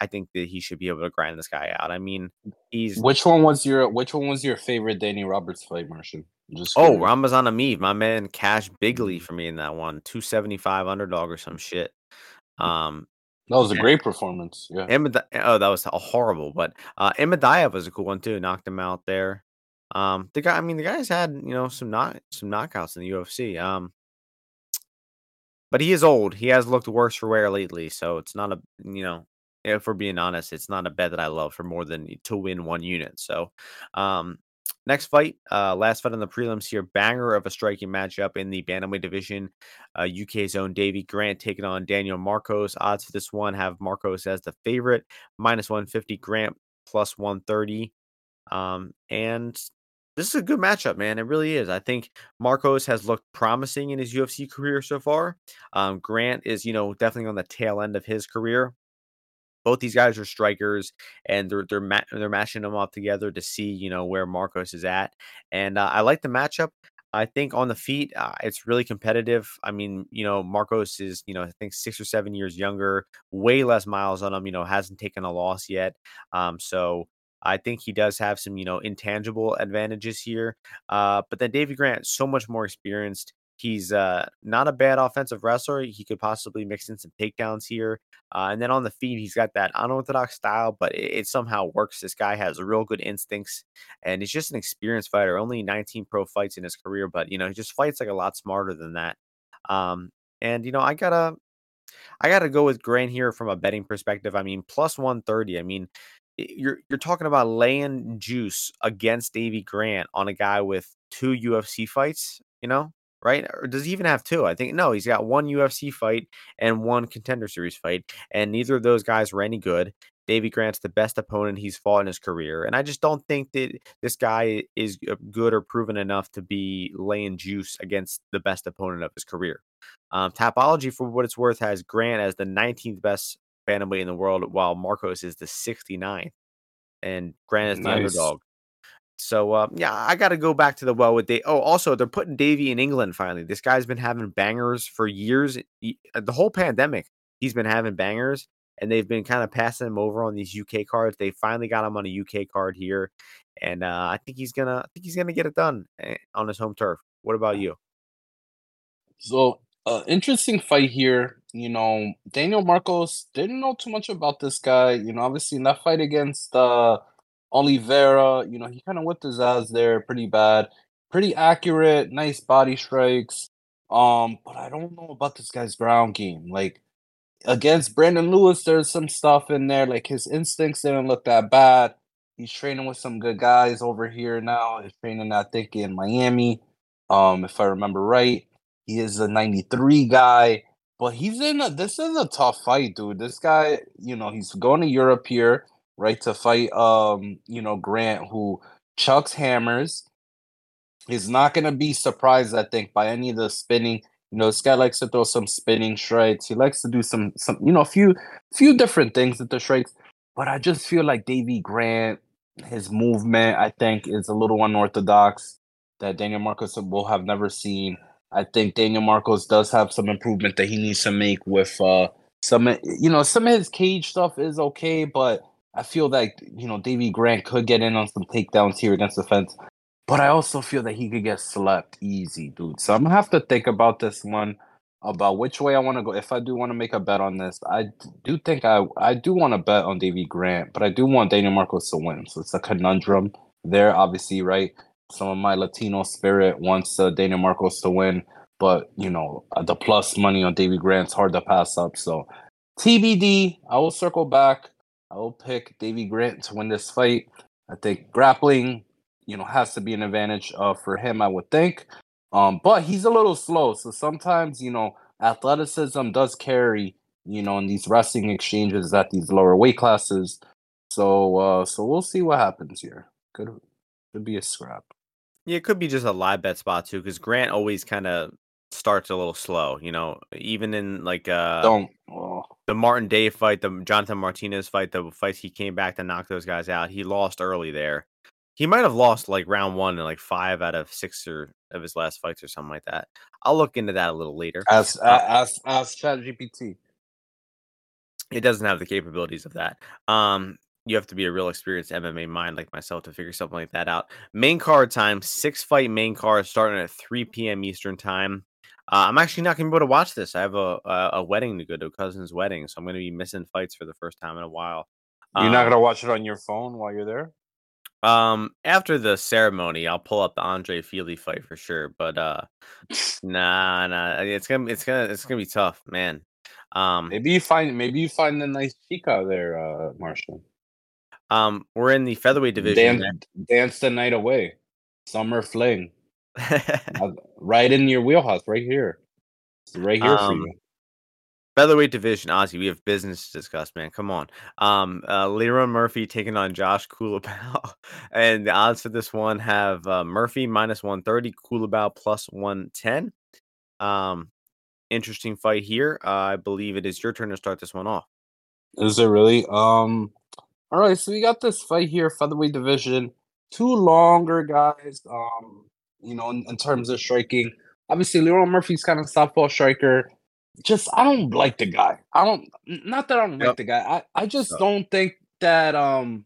I think that he should be able to grind this guy out. I mean, he's which one was your which one was your favorite Danny Roberts fight, Martian? Just oh, Ramazan Ameev, my man, cashed bigly for me in that one, two seventy five underdog or some shit. Um. That was a great performance. Yeah. Imad- oh, that was a horrible, but uh, Imadaev was a cool one too. Knocked him out there. Um, the guy, I mean, the guy's had, you know, some not some knockouts in the U F C. Um, but he is old. He has looked worse for wear lately. So it's not a, you know, if we're being honest, it's not a bet that I love for more than to win one unit. So, um, next fight, uh, last fight on the prelims here, banger of a striking matchup in the bantamweight division. Uh, U K's own Davey Grant taking on Daniel Marcos. Odds for this one have Marcos as the favorite, minus one fifty, Grant plus one thirty. Um, and this is a good matchup, man. It really is. I think Marcos has looked promising in his U F C career so far. Um, Grant is, you know, definitely on the tail end of his career. Both these guys are strikers, and they're they're ma- they're mashing them up together to see, you know, where Marcos is at. And uh, I like the matchup. I think on the feet, uh, it's really competitive. I mean, you know, Marcos is, you know, I think six or seven years younger, way less miles on him. You know, hasn't taken a loss yet. Um, so I think he does have some, you know, intangible advantages here. Uh, but then Davey Grant, so much more experienced. He's uh, not a bad offensive wrestler. He could possibly mix in some takedowns here. Uh, and then on the feet, he's got that unorthodox style, but it, it somehow works. This guy has real good instincts, and he's just an experienced fighter. Only nineteen pro fights in his career, but, you know, he just fights like a lot smarter than that. Um, and, you know, I got a I got to go with Grant here from a betting perspective. I mean, plus one thirty. I mean, you're you're talking about laying juice against Davey Grant on a guy with two U F C fights, you know, right? Or does he even have two? I think, no, he's got one U F C fight and one Contender Series fight, and neither of those guys were any good. Davey Grant's the best opponent he's fought in his career, and I just don't think that this guy is good or proven enough to be laying juice against the best opponent of his career. Um, Tapology, for what it's worth, has Grant as the nineteenth best bantamweight in the world, while Marcos is the sixty-ninth, and Grant is the nice. underdog. So, uh, yeah, I got to go back to the well with Davey. Oh, also, they're putting Davey in England finally. This guy's been having bangers for years. He, the whole pandemic, he's been having bangers, and they've been kind of passing him over on these U K cards. They finally got him on a U K card here, and uh, I think he's gonna, I think he's gonna get it done on his home turf. What about you? So, uh, interesting fight here. You know, Daniel Marcos, didn't know too much about this guy. You know, obviously in that fight against uh, Oliveira, you know, he kind of whipped his ass there pretty bad, pretty accurate, nice body strikes. Um, but I don't know about this guy's ground game, like. Against Brandon Lewis, there's some stuff in there. Like, his instincts didn't look that bad. He's training with some good guys over here now. He's training, I think, in Miami, um, if I remember right. He is a ninety-three guy. But he's in a, this is a tough fight, dude. This guy, you know, he's going to Europe here, right, to fight, um, you know, Grant, who chucks hammers. He's not going to be surprised, I think, by any of the spinning. You know, this guy likes to throw some spinning strikes. He likes to do some, some, you know, a few, few different things with the strikes. But I just feel like Davey Grant, his movement, I think, is a little unorthodox that Daniel Marcos will have never seen. I think Daniel Marcos does have some improvement that he needs to make with uh, some, you know, some of his cage stuff is okay. But I feel like, you know, Davey Grant could get in on some takedowns here against the fence. But I also feel that he could get slept easy, dude. So I'm going to have to think about this one, about which way I want to go. If I do want to make a bet on this, I do think I I do want to bet on Davey Grant, but I do want Daniel Marcos to win. So it's a conundrum there, obviously, right? Some of my Latino spirit wants uh, Daniel Marcos to win, but, you know, the plus money on Davey Grant's hard to pass up. So T B D, I will circle back. I will pick Davey Grant to win this fight. I think grappling, you know, has to be an advantage uh, for him, I would think. Um, but he's a little slow. So sometimes, you know, athleticism does carry, you know, in these wrestling exchanges at these lower weight classes. So uh, so we'll see what happens here. Could, could be a scrap. Yeah, it could be just a live bet spot, too, because Grant always kind of starts a little slow, you know, even in like uh, Don't. Oh. the Martin Day fight, the Jonathan Martinez fight, the fights he came back to knock those guys out. He lost early there. He might have lost like round one and like five out of six or of his last fights or something like that. I'll look into that a little later. Ask, uh, ask, ask ChatGPT. It doesn't have the capabilities of that. Um, you have to be a real experienced M M A mind like myself to figure something like that out. Main card time, six fight main card starting at three p.m. Eastern time. Uh, I'm actually not going to be able to watch this. I have a, a a wedding to go to, a cousin's wedding, so I'm going to be missing fights for the first time in a while. You're um, not going to watch it on your phone while you're there? Um, after the ceremony, I'll pull up the Andre Fili fight for sure. But uh, nah, nah, it's gonna, it's gonna, it's gonna be tough, man. Um, maybe you find, maybe you find a nice chica there, uh, Marshall. Um, we're in the featherweight division. Dance, dance the night away, summer fling, right in your wheelhouse, right here, it's right here um, for you. Featherweight division, Ozzy, we have business to discuss, man. Come on. Um, uh, Leroy Murphy taking on Josh Kulabow. And the odds for this one have uh, Murphy minus one thirty, Kulabow plus one ten. Um, interesting fight here. Uh, I believe it is your turn to start this one off. Is it really? Um, all right, so we got this fight here, featherweight division. Two longer guys, um, you know, in, in terms of striking. Obviously, Leroy Murphy's kind of a softball striker. Just, I don't like the guy. I don't, not that I don't like yep. the guy. I, I just yep. don't think that um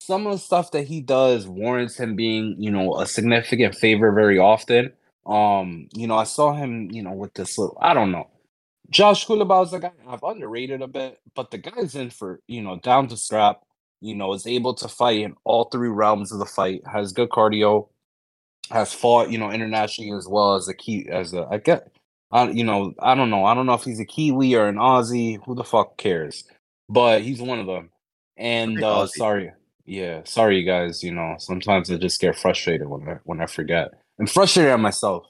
some of the stuff that he does warrants him being, you know, a significant favorite very often. Um, you know, I saw him, you know, with this little, I don't know. Josh Kulabow is a guy I've underrated a bit, but the guy's in for, you know, down to scrap, you know, is able to fight in all three realms of the fight, has good cardio, has fought, you know, internationally as well as a key, as a, I guess, I, you know, I don't know. I don't know if he's a Kiwi or an Aussie. Who the fuck cares? But he's one of them. And uh, sorry. Yeah, sorry, guys. You know, sometimes I just get frustrated when I, when I forget. I'm frustrated at myself.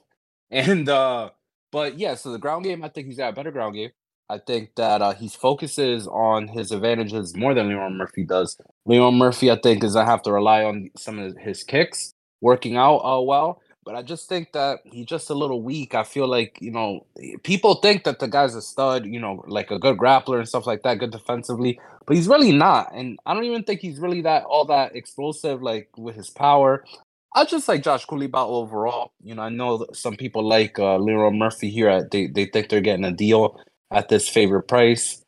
And uh, but, yeah, so the ground game, I think he's got a better ground game. I think that uh, he focuses on his advantages more than Leroy Murphy does. Leroy Murphy, I think, doesn't have to rely on some of his kicks working out uh, well. But I just think that he's just a little weak. I feel like, you know, people think that the guy's a stud, you know, like a good grappler and stuff like that, good defensively. But he's really not. And I don't even think he's really that all that explosive, like, with his power. I just like Josh Kulabow overall. You know, I know some people like uh, Leroy Murphy here. At, they, they think they're getting a deal at this favorite price.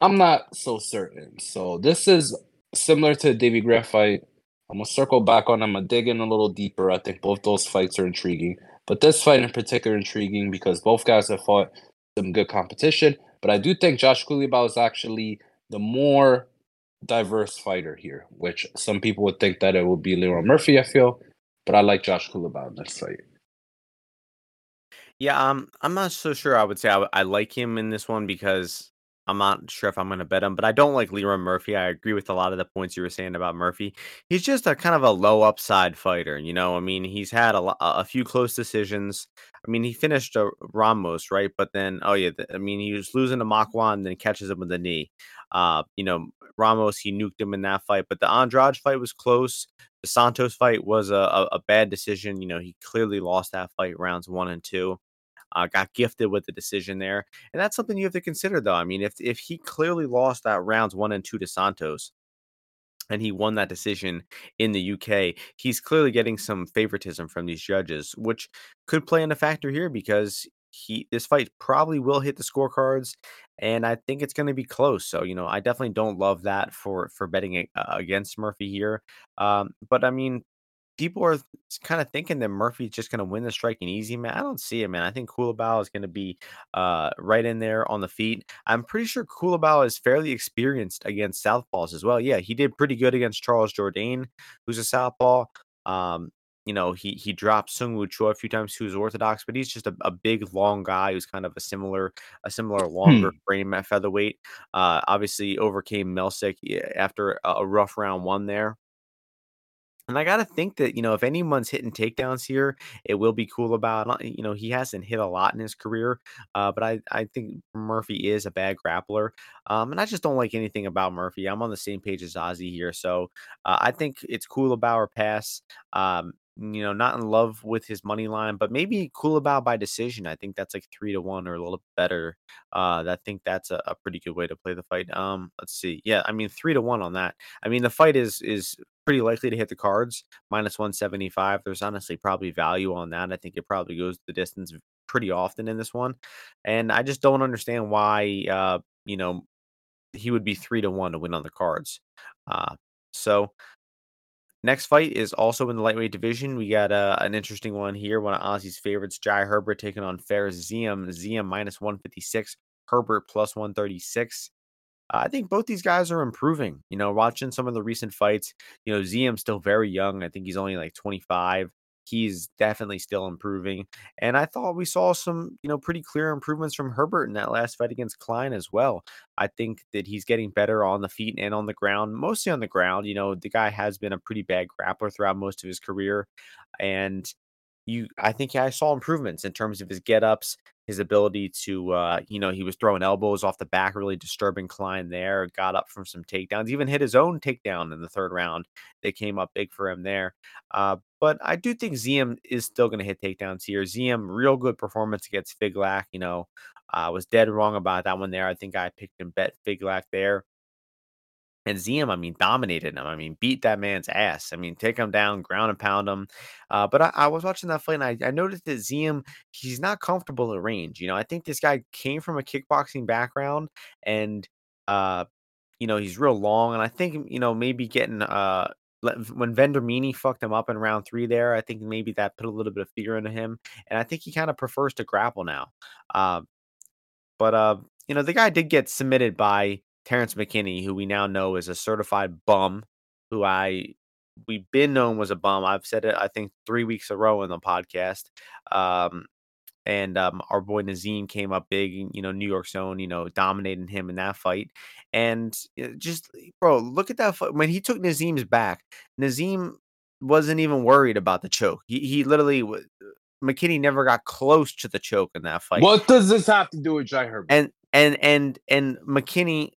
I'm not so certain. So this is similar to the Davey Grant fight. I'm going to circle back on them. I'm going to dig in a little deeper. I think both those fights are intriguing. But this fight in particular intriguing because both guys have fought some good competition. But I do think Josh Kulabow is actually the more diverse fighter here, which some people would think that it would be Leroy Murphy, I feel. But I like Josh Kulabow in this fight. Yeah, um, I'm not so sure. I would say I, I like him in this one because I'm not sure if I'm going to bet him, but I don't like Leroy Murphy. I agree with a lot of the points you were saying about Murphy. He's just a kind of a low upside fighter. You know, I mean, he's had a, a few close decisions. I mean, he finished a Ramos, right? But then, oh yeah, I mean, he was losing to Makwan and then catches him with the knee. Uh, you know, Ramos, he nuked him in that fight, but the Andrade fight was close. The Santos fight was a, a, a bad decision. You know, he clearly lost that fight rounds one and two. Uh, got gifted with the decision there. And that's something you have to consider, though. I mean, if if he clearly lost that rounds one and two to Santos and he won that decision in the U K, he's clearly getting some favoritism from these judges, which could play in a factor here because he this fight probably will hit the scorecards, and I think it's going to be close. So, you know, I definitely don't love that for, for betting against Murphy here. Um, but, I mean, people are kind of thinking that Murphy's just going to win the striking easy, man. I don't see it, man. I think Kulabow is going to be uh, right in there on the feet. I'm pretty sure Kulabow is fairly experienced against southpaws as well. Yeah, he did pretty good against Charles Jourdain, who's a southpaw. Um, you know, he he dropped Seung-Woo Choi a few times, who's orthodox, but he's just a, a big, long guy who's kind of a similar, a similar longer hmm. frame at featherweight. Uh, obviously, overcame Melsick after a, a rough round one there. And I got to think that, you know, if anyone's hitting takedowns here, it will be Kulabow. You know, he hasn't hit a lot in his career, uh, but I, I think Murphy is a bad grappler. Um, and I just don't like anything about Murphy. I'm on the same page as Ozzy here. So uh, I think it's Kulabow or pass. Um, you know, not in love with his money line, but maybe Kulabow by decision. I think that's like three to one or a little better. Uh, I think that's a, a pretty good way to play the fight. Um, let's see. Yeah. I mean, three to one on that. I mean, the fight is, is pretty likely to hit the cards minus one seventy-five. There's honestly probably value on that. I think it probably goes the distance pretty often in this one. And I just don't understand why, uh, you know, he would be three to one to win on the cards. Uh, so, Next fight is also in the lightweight division. We got uh, an interesting one here. One of Ozzy's favorites, Jai Herbert, taking on Ferris Zaim. Zaim minus one fifty-six, Herbert plus one thirty-six. Uh, I think both these guys are improving. You know, watching some of the recent fights, you know, Zaim's still very young. I think he's only like twenty-five. He's definitely still improving. And I thought we saw some, you know, pretty clear improvements from Herbert in that last fight against Klein as well. I think that he's getting better on the feet and on the ground, mostly on the ground. You know, the guy has been a pretty bad grappler throughout most of his career. And you, I think I saw improvements in terms of his get-ups, his ability to, uh, you know, he was throwing elbows off the back, really disturbing Klein there, got up from some takedowns, even hit his own takedown in the third round. They came up big for him there. Uh, but I do think Zaim is still going to hit takedowns here. Zaim, real good performance against Figlak. You know, I uh, was dead wrong about that one there. I think I picked and bet Figlak there. And Zaim, I mean, dominated him. I mean, beat that man's ass. I mean, take him down, ground and pound him. Uh, but I, I was watching that fight, and I, I noticed that Zaim, he's not comfortable at range. You know, I think this guy came from a kickboxing background, and, uh, you know, he's real long. And I think, you know, maybe getting uh, – when Vendramini fucked him up in round three there, I think maybe that put a little bit of fear into him. And I think he kind of prefers to grapple now. Uh, but, uh, you know, the guy did get submitted by Terrence McKinney, who we now know is a certified bum, who I we've been known was a bum. I've said it, I think, three weeks in a row in the podcast. Um, and um, our boy Nazim came up big, you know, New York's own, you know, dominating him in that fight. And just, bro, look at that fight. When he took Nazim's back, Nazim wasn't even worried about the choke. He, he literally was. McKinney never got close to the choke in that fight. What does this have to do with Jai Herbert? And and and and McKinney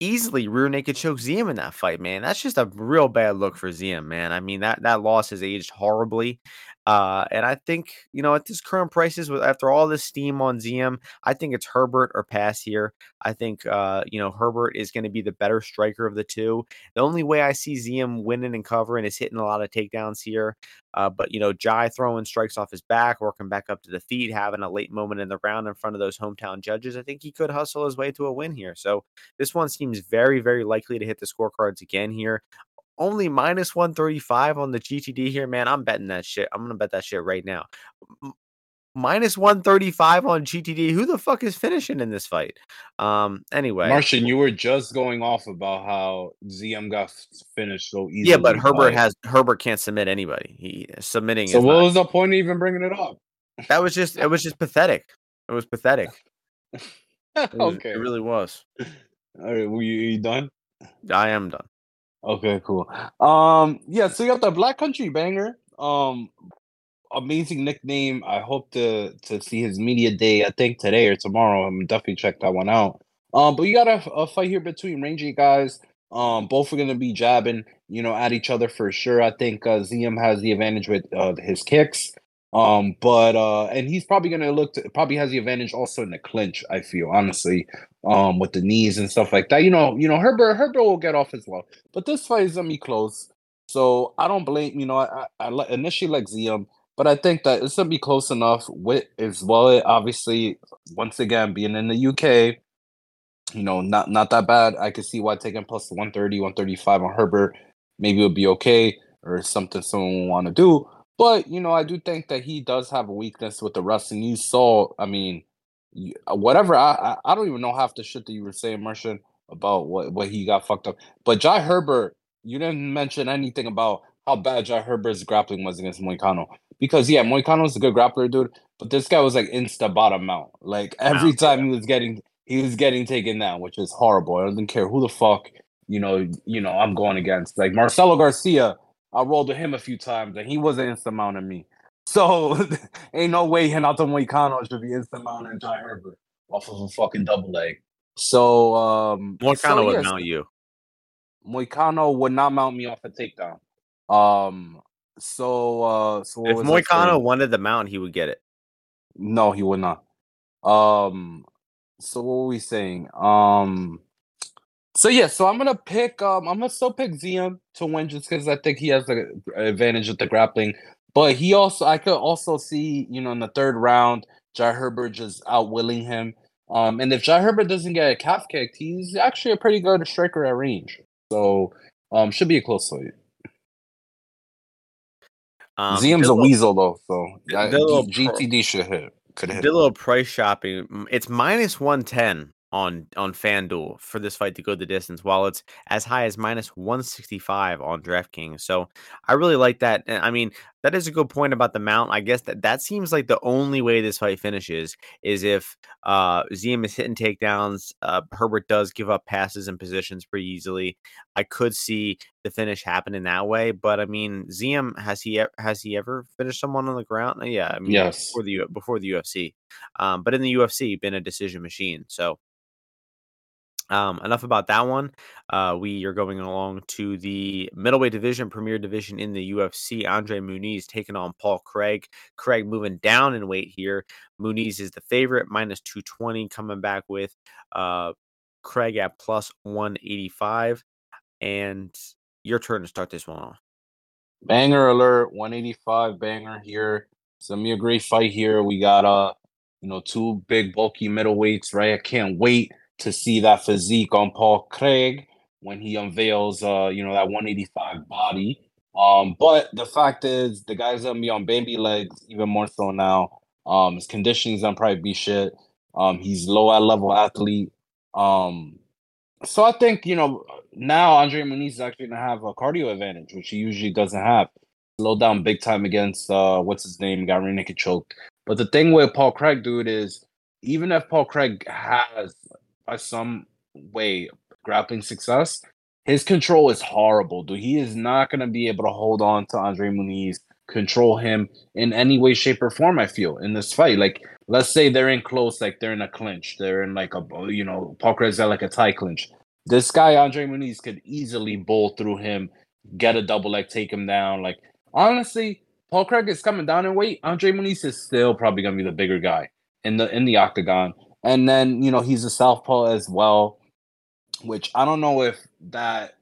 easily rear naked choke Zaim in that fight, man. That's just a real bad look for Zaim, man. I mean, that that loss has aged horribly. Uh, and I think, you know, at this current prices, after all this steam on Z M, I think it's Herbert or pass here. I think, uh, you know, Herbert is going to be the better striker of the two. The only way I see Z M winning and covering is hitting a lot of takedowns here. Uh, but, you know, Jai throwing strikes off his back, working back up to the feet, having a late moment in the round in front of those hometown judges. I think he could hustle his way to a win here. So this one seems very, very likely to hit the scorecards again here. Only minus one thirty-five on the G T D here, man. I'm betting that shit. I'm going to bet that shit right now. M- minus one thirty-five on G T D. Who the fuck is finishing in this fight? Um. Anyway. Marcin, you were just going off about how Z M got finished so easily. Yeah, but Herbert has Herbert can't submit anybody. He submitting. So what was the point of even bringing it up? That was just, it was just pathetic. It was pathetic. It was, okay. It really was. All right. Were you, you done? I am done. Okay, cool. Um, yeah, so you got the Black Country Banger. Um, amazing nickname. I hope to to see his media day, I think today or tomorrow. I'm definitely check that one out. Um, but you got a, a fight here between rangy guys. Um, both are going to be jabbing, you know, at each other for sure. I think uh, Z M has the advantage with uh, his kicks. Um, but uh, and he's probably going to look to probably has the advantage also in the clinch, I feel, honestly, um, with the knees and stuff like that. You know, you know, Herbert, Herbert will get off as well, but this fight is going to be close. So I don't blame, you know, I, I, I initially like Z M, but I think that it's going to be close enough with as well. Obviously, once again, being in the U K, you know, not, not that bad. I could see why taking plus one thirty, one thirty-five on Herbert, maybe it'll be okay or something someone will want to do. But, you know, I do think that he does have a weakness with the wrestling. You saw, I mean, whatever. I I don't even know half the shit that you were saying, Marcin, about what, what he got fucked up. But Jai Herbert, you didn't mention anything about how bad Jai Herbert's grappling was against Moicano. Because, yeah, Moicano's a good grappler, dude. But this guy was, like, insta-bottom out. Like, every time he was getting he was getting taken down, which is horrible. I don't care who the fuck, you know, you know, I'm going against. Like, Marcelo Garcia, I rolled with him a few times, and he wasn't instant mounting me. So, ain't no way Renato Moicano should be instant mounting Jai Herbert off of a fucking double leg. So, um... Moicano so, would yes, mount you. Moicano would not mount me off a takedown. Um, so, uh... So if Moicano wanted the mount, he would get it. No, he would not. Um, so what were we saying? Um... So, yeah, so I'm going to pick, um, I'm going to still pick Z M to win just because I think he has the advantage with the grappling. But he also, I could also see, you know, in the third round, Jai Herbert just outwilling him. Um, and if Jai Herbert doesn't get a calf kicked, he's actually a pretty good striker at range. So, um, should be a close fight. Um, Z M's a weasel, though, so I, G T D should hit. Could hit. Did a little price shopping. It's minus one ten. on on FanDuel for this fight to go the distance, while it's as high as minus one sixty-five on DraftKings. So I really like that. And I mean, that is a good point about the mount. I guess that that seems like the only way this fight finishes is if uh Z M is hitting takedowns. uh Herbert does give up passes and positions pretty easily. I could see the finish happen in that way, but I mean, Z M, has he has he ever finished someone on the ground? Yeah, I mean, yes, before the before the U F C. Um, but in the U F C, been a decision machine. So Um, enough about that one. Uh, we are going along to the middleweight division, premier division in the U F C. Andre Muniz taking on Paul Craig. Craig moving down in weight here. Muniz is the favorite, minus two twenty, coming back with uh, Craig at plus one eighty-five. And your turn to start this one off. Banger alert, one eighty-five banger here. It's going to be a great fight here. We got uh, you know, two big, bulky middleweights, right? I can't wait to see that physique on Paul Craig when he unveils, uh, you know, that one eighty-five body. Um, but the fact is, the guy's going to be on baby legs even more so now. Um, his conditioning's going to probably be shit. Um, he's low-level athlete. Um, so I think, you know, now Andre Muniz is actually going to have a cardio advantage, which he usually doesn't have. Slow down big time against, uh, what's his name, got rear naked choked. But the thing with Paul Craig, dude, is even if Paul Craig has by some way grappling success, his control is horrible, dude. He is not going to be able to hold on to Andre Muniz, control him in any way, shape, or form, I feel, in this fight. Like, let's say they're in close, like they're in a clinch. They're in like a, you know, Paul Craig's at like a tie clinch. This guy, Andre Muniz, could easily bowl through him, get a double leg, take him down. Like, honestly, Paul Craig is coming down in weight. Andre Muniz is still probably going to be the bigger guy in the in the octagon. And then, you know, he's a southpaw as well, which I don't know if that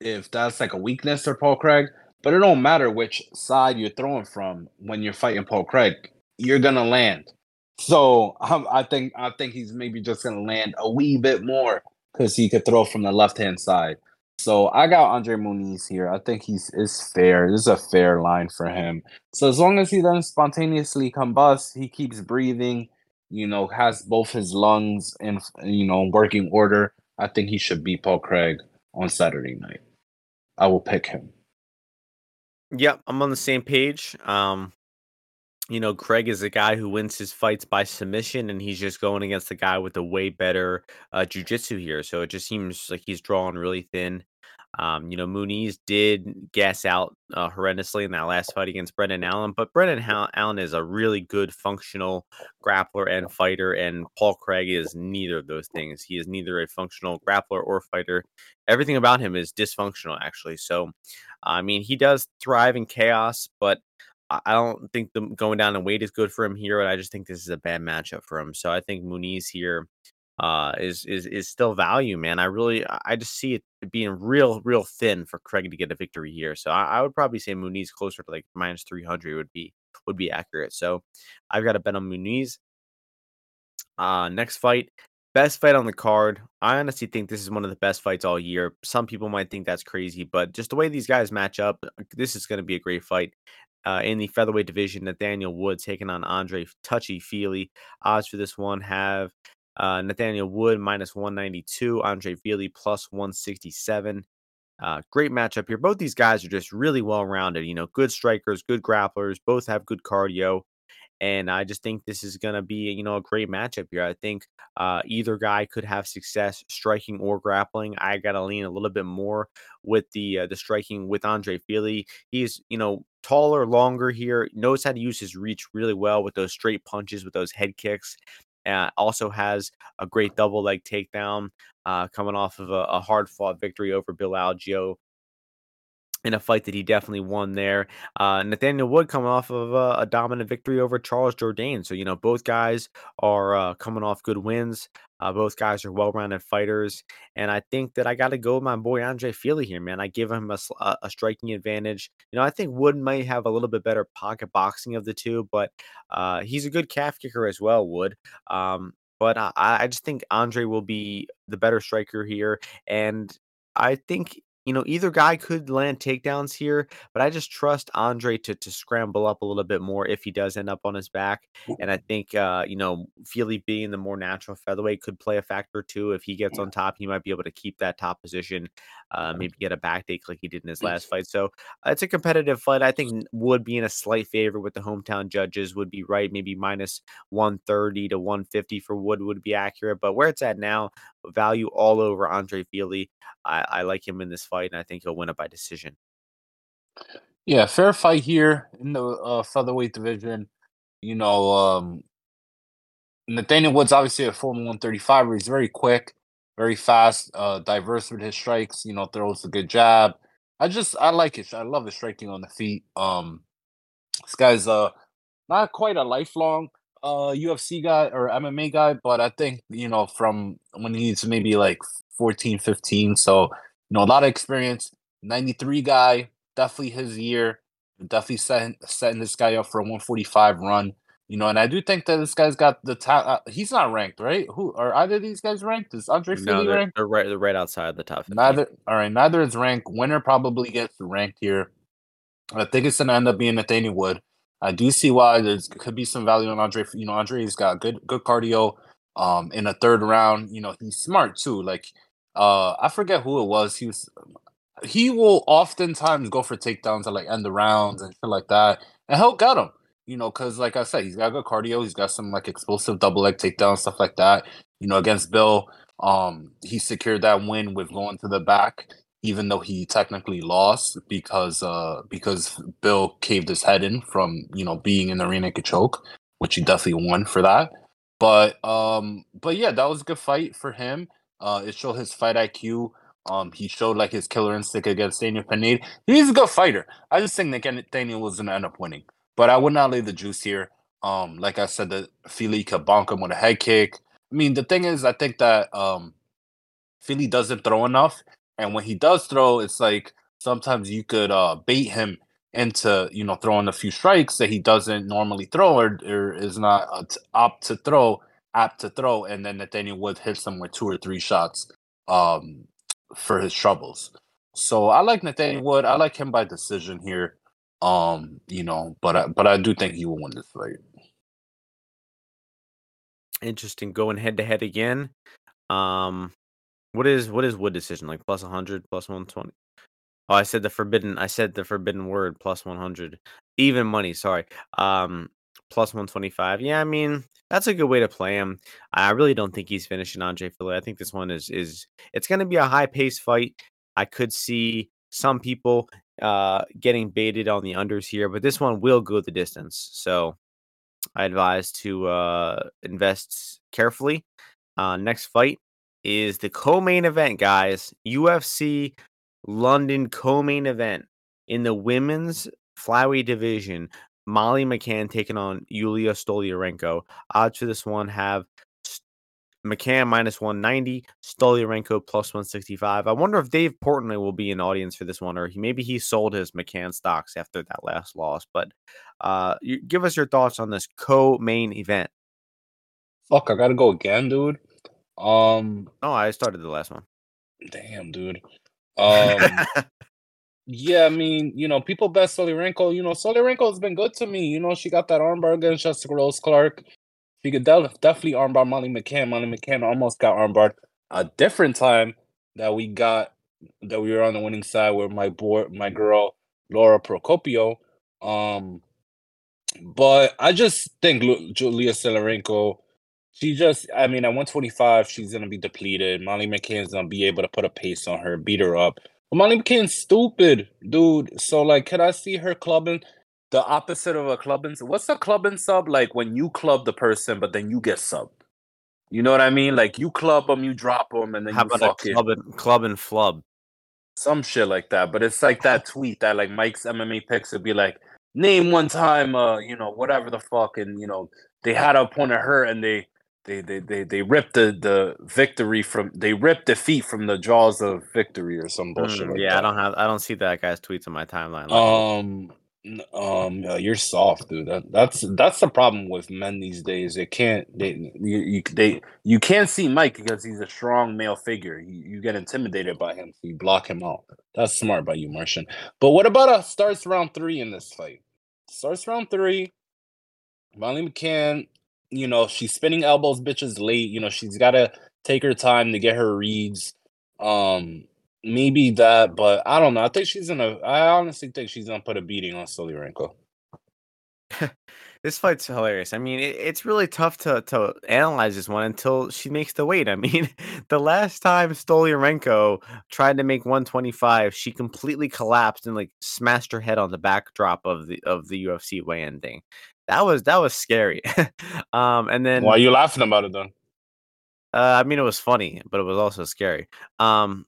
if that's like a weakness for Paul Craig, but it don't matter which side you're throwing from when you're fighting Paul Craig, you're going to land. So um, I think I think he's maybe just going to land a wee bit more because he could throw from the left-hand side. So I got Andre Muniz here. I think he's is fair. This is a fair line for him. So as long as he doesn't spontaneously combust, he keeps breathing, you know, has both his lungs in, you know, working order, I think he should beat Paul Craig on Saturday night. I will pick him. Yep, I'm on the same page. Um, you know, Craig is a guy who wins his fights by submission, and he's just going against the guy with the way better uh, jiu-jitsu here. So it just seems like he's drawing really thin. Um, you know, Muniz did gas out uh, horrendously in that last fight against Brendan Allen, but Brendan Allen is a really good functional grappler and fighter, and Paul Craig is neither of those things. He is neither a functional grappler or fighter. Everything about him is dysfunctional, actually. So, I mean, he does thrive in chaos, but I don't think the going down in weight is good for him here, but I just think this is a bad matchup for him. So I think Muniz here Uh, is is is still value, man. I really, I just see it being real, real thin for Craig to get a victory here. So I, I would probably say Muniz closer to like minus three hundred would be would be accurate. So I've got a bet on Muniz. Uh, next fight, best fight on the card. I honestly think this is one of the best fights all year. Some people might think that's crazy, but just the way these guys match up, this is going to be a great fight. Uh, in the featherweight division, Nathaniel Wood taking on Andre Touchy Fili. Odds for this one have Uh, Nathaniel Wood minus one ninety-two, Andre Fili plus one sixty-seven. Uh, great matchup here. Both these guys are just really well-rounded, you know, good strikers, good grapplers, both have good cardio. And I just think this is going to be, you know, a great matchup here. I think uh, either guy could have success striking or grappling. I got to lean a little bit more with the uh, the striking with Andre Fili. He's, you know, taller, longer here, knows how to use his reach really well with those straight punches, with those head kicks. Uh, also has a great double leg takedown uh, coming off of a, a hard-fought victory over Bill Algeo in a fight that he definitely won there. Uh, Nathaniel Wood coming off of a, a dominant victory over Charles Jourdain. So, you know, both guys are uh, coming off good wins. Uh, both guys are well-rounded fighters. And I think that I got to go with my boy Andre Fili here, man. I give him a, a striking advantage. You know, I think Wood might have a little bit better pocket boxing of the two, but uh, he's a good calf kicker as well, Wood. Um, but I, I just think Andre will be the better striker here. And I think, you know, either guy could land takedowns here, but I just trust Andre to to scramble up a little bit more if he does end up on his back. And I think, uh, you know, Fili being the more natural featherweight could play a factor too. If he gets on top, he might be able to keep that top position, uh, maybe get a backdake like he did in his last fight. So uh, it's a competitive fight. I think Wood being a slight favorite with the hometown judges would be right. Maybe minus one thirty to one fifty for Wood would be accurate. But where it's at now, value all over Andre Fili. I, I like him in this fight, and I think he'll win it by decision. Yeah, fair fight here in the uh, featherweight division. You know, um, Nathaniel Wood's obviously a former one thirty-five, but he's very quick, very fast, uh, diverse with his strikes, you know, throws a good jab. I just, I like it. I love his striking on the feet. Um, this guy's uh, not quite a lifelong uh, U F C guy or M M A guy, but I think, you know, from when he's maybe like fourteen, fifteen, so you know, a lot of experience. ninety-three guy, definitely his year. Definitely setting, setting this guy up for a one forty-five run. You know, and I do think that this guy's got the top. Uh, he's not ranked, right? Who are either of these guys ranked? Is Andre no, Fili they're, ranked? They're right, they're right outside the top fifteen. Neither. All right, neither is ranked. Winner probably gets ranked here. I think it's gonna end up being Nathaniel Wood. I do see why there could be some value on Andre. You know, Andre's got good, good cardio. Um, in the third round, you know, he's smart too. Like. Uh, I forget who it was. He was, he will oftentimes go for takedowns at like end the rounds and shit like that, and he'll get him. you know, because like I said, he's got good cardio. He's got some like explosive double leg takedown, stuff like that. You know, against Bill, um, he secured that win with going to the back, even though he technically lost because uh, because Bill caved his head in from, you know, being in the rear naked choke, which he definitely won for that. But um, but yeah, that was a good fight for him. Uh, it showed his fight I Q. Um, he showed like his killer instinct against Daniel Pineda. He's a good fighter. I just think that Daniel was gonna end up winning. But I would not lay the juice here. Um, like I said, that Fili could bonk him with a head kick. I mean, the thing is, I think that um, Fili doesn't throw enough, and when he does throw, it's like sometimes you could uh, bait him into, you know, throwing a few strikes that he doesn't normally throw or, or is not uh, apt to throw, apt to throw, and then Nathaniel Wood hits him with two or three shots um, for his troubles. So I like Nathaniel Wood. I like him by decision here. Um, you know, but I, but I do think he will win this fight. Interesting, going head to head again. Um, what is what is Wood decision like? Plus one hundred, plus one twenty. Oh, I said the forbidden. I said the forbidden word. Plus one hundred, even money. Sorry. Um, plus one twenty-five. Yeah, I mean that's a good way to play him. I really don't think he's finishing Andre Fili. I think this one is is it's going to be a high paced fight. I could see some people uh getting baited on the unders here, but this one will go the distance. So I advise to uh, invest carefully. Uh, next fight is the co-main event, guys. U F C London co-main event in the women's flyweight division. Molly McCann taking on Yulia Stolyarenko. Odds for this one have McCann minus one ninety, Stolyarenko plus one sixty-five. I wonder if Dave Portnoy will be in audience for this one, or he, maybe he sold his McCann stocks after that last loss. But uh, you, give us your thoughts on this co-main event. Fuck, I gotta go again, dude. Um, oh, I started the last one. Damn, dude. Um, yeah, I mean, you know, people bet Stolyarenko. You know, Stolyarenko has been good to me. You know, she got that armbar against Jessica Rose Clark. She could definitely armbar Molly McCann. Molly McCann almost got armbarred a different time that we got that we were on the winning side with my boy, my girl Laura Procopio. Um, but I just think Yulia Stolyarenko, she just, I mean, at one twenty-five, she's gonna be depleted. Molly McCann's gonna be able to put a pace on her, beat her up. But Molly McCann's stupid, dude. So like, could I see her clubbing? The opposite of a clubbing. What's a clubbing sub? Like when you club the person, but then you get subbed. You know what I mean? Like you club them, you drop them, and then How you about fuck a club it. And, club and flub. Some shit like that. But it's like that tweet that like Mike's M M A picks would be like, name one time, uh, you know, whatever the fuck, and you know they had a opponent hurt and they they they they they ripped the, the victory from they ripped defeat from the jaws of victory or some bullshit. Mm, like yeah, that. I don't have I don't see that guy's tweets on my timeline. Like um. That. Um, uh, you're soft, dude. That, that's that's the problem with men these days. They can't they you, you they you can't see Mike because he's a strong male figure. You, you get intimidated by him, so you block him out. That's smart by you, Martian. But what about a starts round three in this fight? Starts round three. Molly McCann, you know, she's spinning elbows, bitches late. You know, she's gotta take her time to get her reads. Um. Maybe that, but I don't know. I think she's gonna. I honestly think she's gonna put a beating on Stolyarenko. This fight's hilarious. I mean, it, it's really tough to to analyze this one until she makes the weight. I mean, the last time Stolyarenko tried to make one twenty-five, she completely collapsed and like smashed her head on the backdrop of the of the U F C weigh-in thing. That was that was scary. um, and then why are you laughing about it then? Uh, I mean, it was funny, but it was also scary. Um.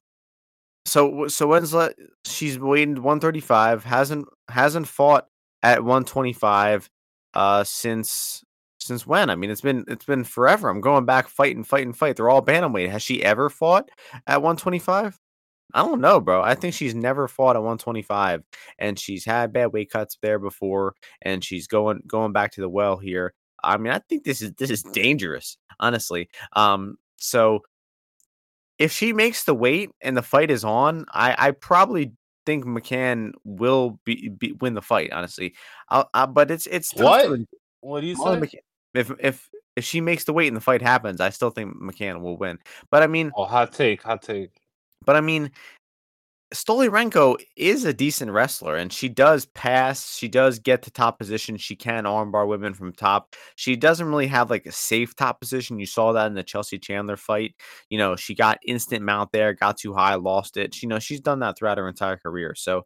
So so when's let she's weighed one thirty-five, hasn't hasn't fought at one twenty-five uh since since when? I mean it's been it's been forever. I'm going back fight and fight and fight. They're all bantamweight. Has she ever fought at one twenty-five? I don't know, bro. I think she's never fought at one twenty-five, and she's had bad weight cuts there before, and she's going going back to the well here. I mean, I think this is this is dangerous, honestly. Um so if she makes the weight and the fight is on, I, I probably think McCann will be, be win the fight. Honestly, I'll, I, but it's it's what? To, what do you say? McCann, if if if she makes the weight and the fight happens, I still think McCann will win. But I mean, oh, hot take, hot take. But I mean, Stolyarenko is a decent wrestler, and she does pass. She does get to top position. She can armbar women from top. She doesn't really have like a safe top position. You saw that in the Chelsea Chandler fight. You know, she got instant mount there, got too high, lost it. She, you know, she's done that throughout her entire career. So,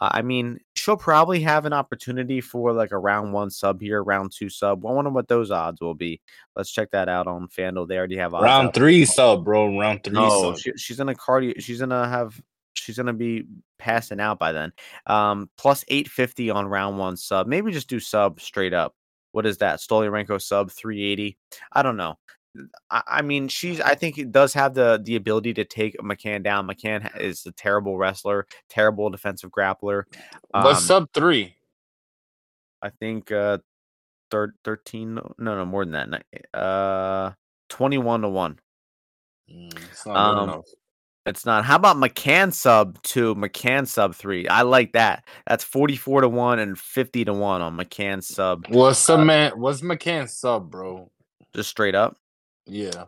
uh, I mean, she'll probably have an opportunity for like a round one sub here, round two sub. I wonder what those odds will be. Let's check that out on FanDuel. They already have odds round out. three sub, bro. Round three. No, sub. She, she's gonna cardio. She's gonna have. She's going to be passing out by then. Um, plus eight fifty on round one sub. Maybe just do sub straight up. What is that? Stolyarenko sub three eighty. I don't know. I, I mean, she's. I think it does have the, the ability to take McCann down. McCann is a terrible wrestler, terrible defensive grappler. Um, What's sub three? I think uh, thir- thirteen. No, no, more than that. Uh, twenty-one to one. Mm, it's not um, enough. It's not. How about McCann sub two, McCann sub three? I like that. That's forty-four to one and fifty to one on McCann sub. What's uh, man, what's McCann sub, bro? Just straight up? Yeah.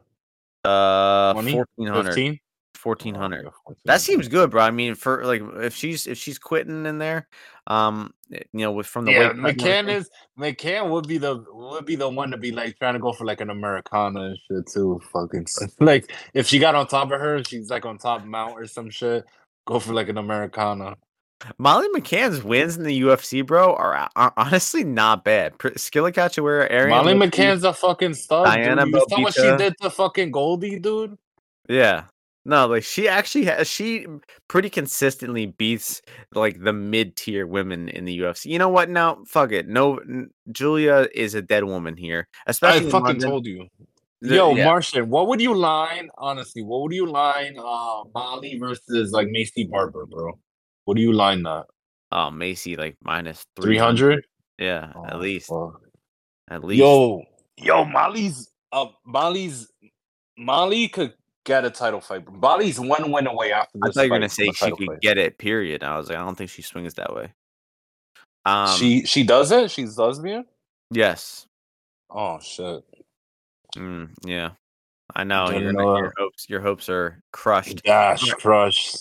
Uh, twenty? fourteen hundred. fifteen? fourteen hundred. Oh, yeah, that seems good, bro. I mean, for like if she's if she's quitting in there, um, you know, with from the yeah, weight McCann is McCann would be the would be the one to be like trying to go for like an Americana and shit too. Fucking like if she got on top of her, she's like on top mount or some shit. Go for like an Americana. Molly McCann's wins in the U F C, bro, are, are honestly not bad. Skilla Cachoeira, Arian. Molly Luffy, McCann's a fucking star. Diana, dude. You saw what she did to fucking Goldie, dude. Yeah. No, like she actually has, she pretty consistently beats like the mid-tier women in the U F C. You know what? Now, fuck it. No, n- Yulia is a dead woman here. Especially I fucking London. Told you. The, Yo, yeah. Marcin, what would you line? Honestly, what would you line? Uh, Molly versus like Macy Barber, bro. What do you line that? Oh, Macy like minus three hundred. Yeah, oh, at least. Fuck. At least. Yo, yo, Molly's. Uh, Molly's. Molly could. Got a title fight. Molly's one win away after this. I thought you were gonna say she could fight. Get it. Period. I was like, I don't think she swings that way. Um, she she does it. She's lesbian. Yes. Oh shit. Mm, yeah, I know. Your, know. your hopes your hopes are crushed. Gosh, crushed.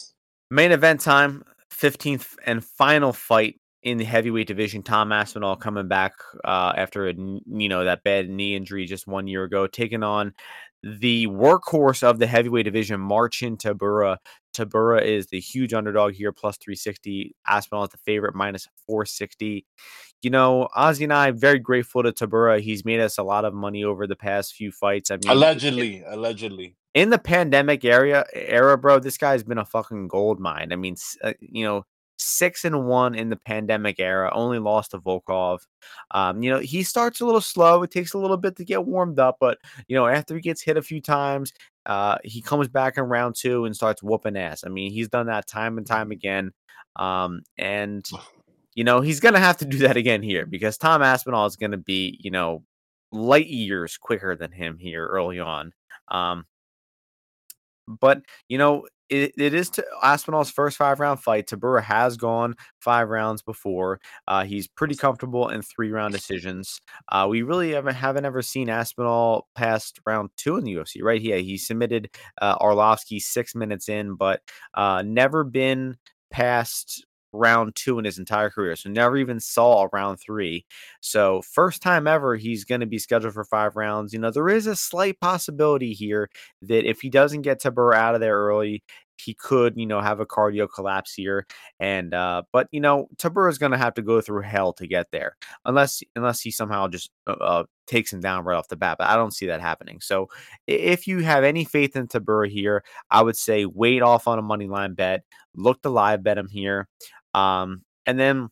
Main event time. Fifteenth and final fight in the heavyweight division. Tom Aspinall coming back uh, after a you know that bad knee injury just one year ago, taking on the workhorse of the heavyweight division, Marcin Tabura. Tabura is the huge underdog here, plus three sixty. Aspinall is the favorite, minus four sixty. You know, Ozzy and I very grateful to Tabura. He's made us a lot of money over the past few fights. I mean, allegedly, in, allegedly in the pandemic era, era, bro, this guy's been a fucking gold mine. I mean, uh, you know. Six and one in the pandemic era, only lost to Volkov. Um, you know, he starts a little slow. It takes a little bit to get warmed up, but you know, after he gets hit a few times, uh, he comes back in round two and starts whooping ass. I mean, he's done that time and time again. Um, and you know, he's gonna have to do that again here because Tom Aspinall is gonna be, you know, light years quicker than him here early on. Um, but you know, It, it is to Aspinall's first five-round fight. Tabura has gone five rounds before. Uh, he's pretty comfortable in three-round decisions. Uh, we really haven't, haven't ever seen Aspinall past round two in the U F C, right? Yeah, he submitted uh, Arlovski six minutes in, but uh, never been past round two in his entire career. So never even saw a round three. So first time ever, he's going to be scheduled for five rounds. You know, there is a slight possibility here that if he doesn't get Tabura out of there early, he could, you know, have a cardio collapse here. And, uh, but you know, Tabura is going to have to go through hell to get there unless, unless he somehow just, uh, takes him down right off the bat, but I don't see that happening. So if you have any faith in Tabura here, I would say wait off on a money line bet, look to live bet him here. Um, and then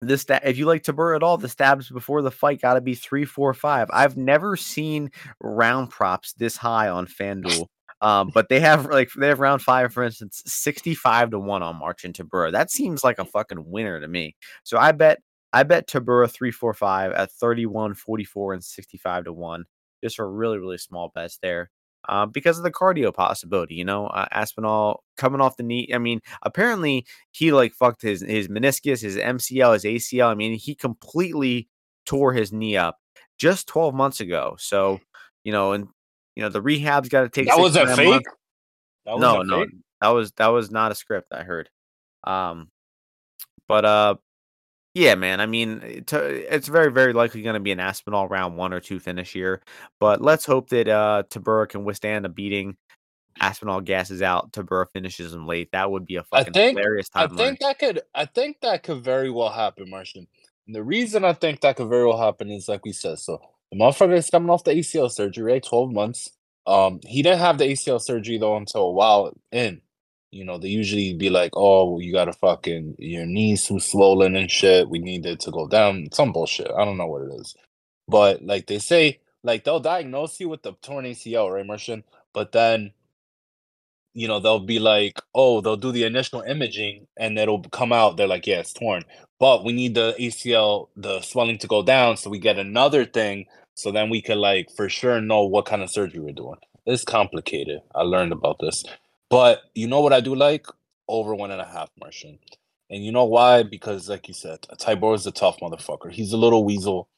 this, st- if you like Tabura at all, the stabs before the fight got to be three, four, five. I've never seen round props this high on FanDuel. Um, but they have like they have round five, for instance, sixty-five to one on Marcin Tabura. That seems like a fucking winner to me. So I bet I bet Tabura three, four, five at thirty-one, forty-four, and sixty-five to one. Just for really, really small bets there. Uh, because of the cardio possibility, you know, uh, Aspinall coming off the knee. I mean, apparently he like fucked his, his meniscus, his M C L, his A C L. I mean, he completely tore his knee up just twelve months ago. So, you know, and, you know, the rehab's got to take. That was a fake. That was no, a no. Fake? That was that was not a script I heard. Um, but uh, yeah, man. I mean, it, it's very, very likely going to be an Aspinall round one or two finish here. But let's hope that uh, Tabura can withstand a beating. Aspinall gasses out. Tabura finishes him late. That would be a fucking I think, hilarious time. I think that could. I think that could very well happen, Marcin. And the reason I think that could very well happen is, like we said, so the motherfucker is coming off the A C L surgery, right? Twelve months. Um, he didn't have the A C L surgery though until a while in. You know, they usually be like, oh, well, you got a fucking, your knees too swollen and shit. We need it to go down. Some bullshit. I don't know what it is. But, like, they say, like, they'll diagnose you with the torn A C L, right, Marcin? But then, you know, they'll be like, oh, they'll do the initial imaging and it'll come out. They're like, yeah, it's torn. But we need the A C L, the swelling to go down so we get another thing. So then we could, like, for sure know what kind of surgery we're doing. It's complicated. I learned about this. But you know what I do like? Over one and a half, Marcin. And you know why? Because, like you said, Tabura is a tough motherfucker. He's a little weasel.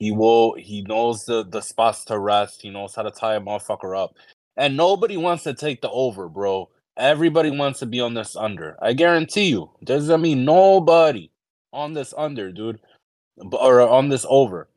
He will. He knows the, the spots to rest. He knows how to tie a motherfucker up. And nobody wants to take the over, bro. Everybody wants to be on this under. I guarantee you. Doesn't mean nobody on this under, dude. Or on this over.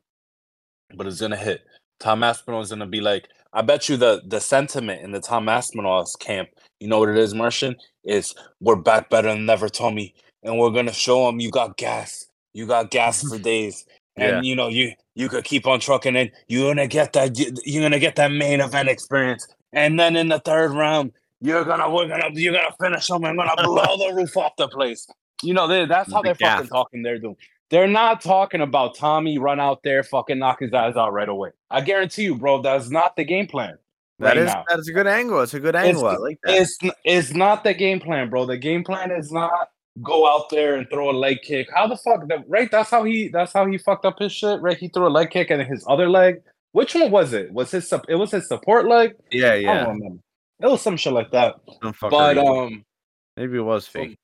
But it's going to hit. Tom Aspinall is going to be like, I bet you the, the sentiment in the Tom Aspinall's camp, you know what it is, Marcin? It's, we're back better than ever, Tommy. And we're going to show them you got gas. You got gas for days. And, yeah. you know, you you could keep on trucking and you're going to get that you're gonna get that main event experience. And then in the third round, you're going to we're gonna you're gonna finish them. I'm going to blow the roof off the place. You know, they, that's how the they're gas. fucking talking there, dude. They're not talking about Tommy run out there, fucking knock his eyes out right away. I guarantee you, bro, that's not the game plan. That right is now. That is a good angle. It's a good angle. It's, I like that. It's, it's not the game plan, bro. The game plan is not go out there and throw a leg kick. How the fuck, the, right? That's how he that's how he fucked up his shit, right? He threw a leg kick and his other leg. Which one was it? Was his it was his support leg? Yeah, yeah. I don't remember. It was some shit like that. Some fuckery. But um, maybe it was fake.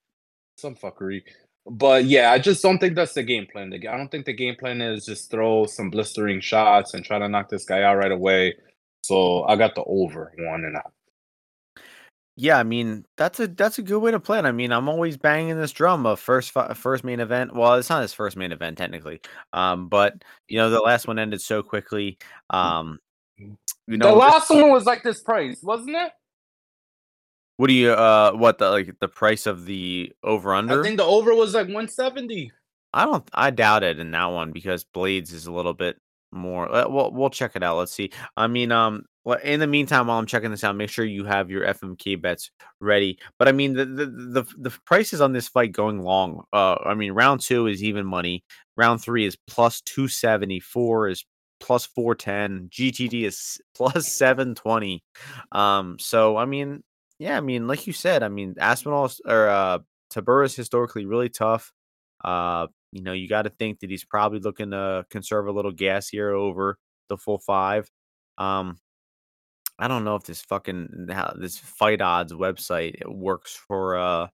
Some, some fuckery. But, yeah, I just don't think that's the game plan. I don't think the game plan is just throw some blistering shots and try to knock this guy out right away. So I got the over one and out. Yeah, I mean, that's a that's a good way to plan. I mean, I'm always banging this drum of first first main event. Well, it's not his first main event, technically. Um, but, you know, the last one ended so quickly. Um, you know, the last this, one was like this price, wasn't it? What do you uh what the like the price of the over under? I think the over was like one seventy. I don't I doubt it in that one because Blades is a little bit more. We'll we'll check it out. Let's see. I mean um in the meantime while I'm checking this out, make sure you have your F M K bets ready. But I mean the the the, the prices on this fight going long. Uh I mean round two is even money. Round three is plus two seventy, four is plus four ten, G T D is plus seven twenty. Um so I mean Yeah, I mean, like you said, I mean, Aspinall or uh, Tabura is historically really tough. Uh, you know, you got to think that he's probably looking to conserve a little gas here over the full five. Um, I don't know if this fucking how, this Fight Odds website it works for, uh,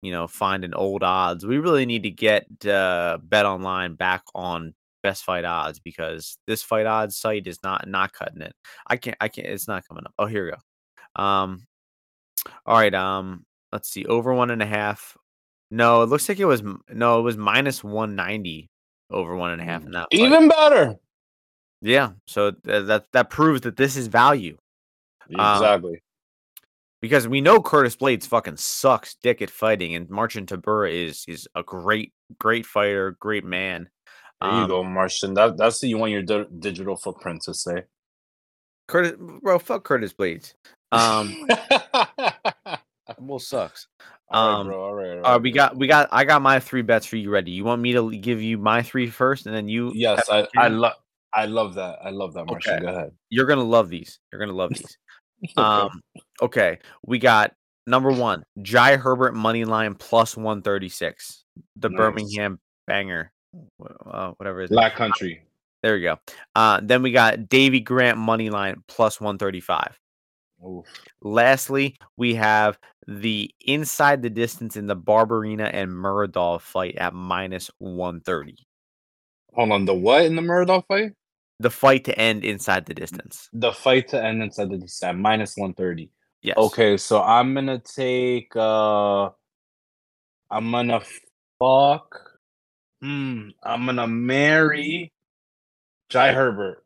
you know, finding old odds. We really need to get uh, Bet Online back on Best Fight Odds because this Fight Odds site is not not cutting it. I can't. I can't. It's not coming up. Oh, here we go. Um, All right, um, let's see. Over one and a half. No, it looks like it was no, it was minus one ninety over one and a half. Not even better. Yeah, so th- that that proves that this is value. Exactly. Um, because we know Curtis Blades fucking sucks dick at fighting, and Marcin Tabura is is a great great fighter, great man. Um, there you go, Marcin. That that's what you want your di- digital footprint to say. Curtis, bro, fuck Curtis Blades. Um, well, sucks. Um, all right, bro, all right, all right, all right, we got, we got. I got my three bets for you ready. You want me to give you my three first, and then you? Yes, I, I love, I love that. I love that, Marcin. Okay. Go ahead. You're gonna love these. You're gonna love these. um, okay, we got number one, Jai Herbert money line plus one thirty six, the nice. Birmingham banger, uh, whatever it is. Black Country. There we go. Uh, then we got Davey Grant money line plus one thirty five. Oof. Lastly, we have the inside the distance in the Barbarina and Muradov fight at minus one thirty. Hold on, the what in the Muradov fight? The fight to end inside the distance. The fight to end inside the distance at minus one thirty. Yes. Okay, so I'm gonna take. Uh, I'm gonna fuck. Mm, I'm gonna marry Jai Herbert.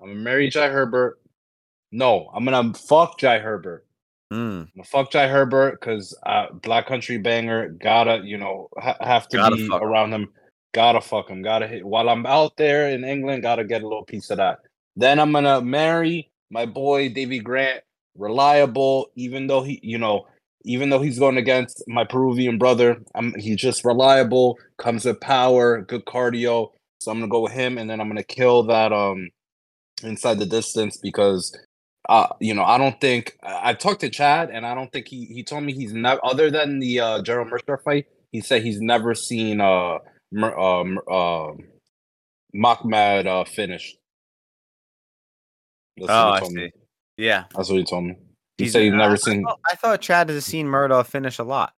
I'm gonna marry Jai Herbert. No, I'm gonna fuck Jai Herbert. Mm. I'm gonna fuck Jai Herbert because uh, Black Country Banger gotta, you know, ha- have to gotta be around him. him. Gotta fuck him. Gotta hit. While I'm out there in England, gotta get a little piece of that. Then I'm gonna marry my boy Davey Grant. Reliable, even though he, you know, even though he's going against my Peruvian brother, I'm, he's just reliable. Comes with power, good cardio. So I'm gonna go with him, and then I'm gonna kill that um inside the distance because, uh, you know, I don't think I, I talked to Chad, and I don't think he he told me he's not other than the uh, Gerald Mercer fight. He said he's never seen uh Mer, uh, uh Mahmoud uh, finish. That's oh, I see. Me. Yeah, that's what he told me. He he's, said he's never I seen. Thought, I thought Chad has seen Muradov finish a lot.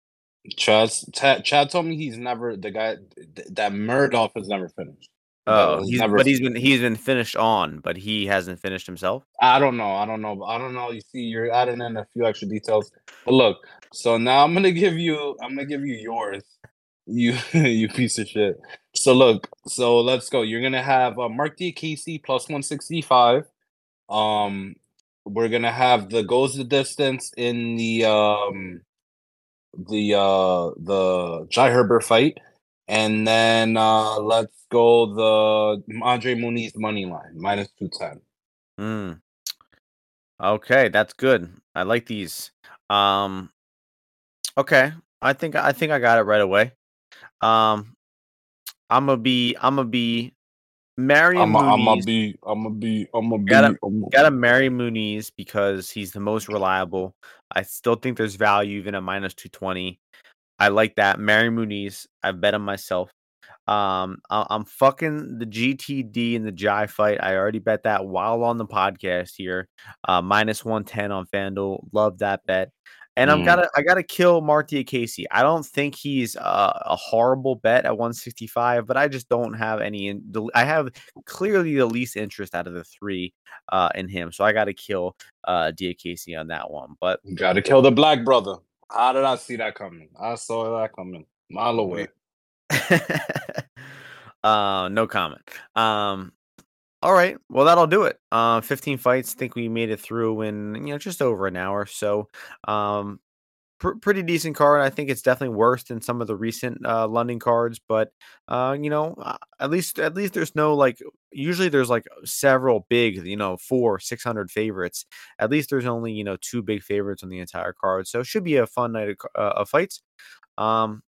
Chad, Chad, Chad told me he's never the guy th- that Muradov has never finished. Oh, he's, he's never but finished. he's been he's been finished on, but he hasn't finished himself. I don't know. I don't know. I don't know. You see, you're adding in a few extra details. But look, so now I'm gonna give you. I'm gonna give you yours. You you piece of shit. So look. So let's go. You're gonna have uh, Mark DeCasey plus one sixty-five. Um. We're gonna have the goes the distance in the um the uh the Jai Herbert fight, and then uh let's go the Andre Muniz money line minus two ten. Mm. Okay, that's good. I like these. Um, okay, I think I think I got it right away. Um, I'm gonna be I'm gonna be. Marry I'm gonna be, I'm gonna be, I'm gonna be. Gotta, gotta marry Muniz because he's the most reliable. I still think there's value even at minus two twenty. I like that. Marry Muniz. I bet on myself. Um, I, I'm fucking the G T D and the Jai fight. I already bet that while on the podcast here. Uh, minus one ten on FanDuel. Love that bet. And mm. I'm gotta I gotta kill Mark DeCasey. I don't think he's uh, a horrible bet at one sixty-five, but I just don't have any. In, I have clearly the least interest out of the three uh, in him, so I gotta kill uh, DeCasey on that one. But you gotta kill the black brother. How did I see that coming? I saw that coming mile away. uh, no comment. Um. All right. Well, that'll do it. Uh, fifteen fights. I think we made it through in, you know, just over an hour. So um, pr- pretty decent card. I think it's definitely worse than some of the recent uh, London cards. But, uh, you know, at least at least there's no like usually there's like several big, you know, four, six hundred favorites. At least there's only, you know, two big favorites on the entire card. So it should be a fun night of, uh, of fights. Um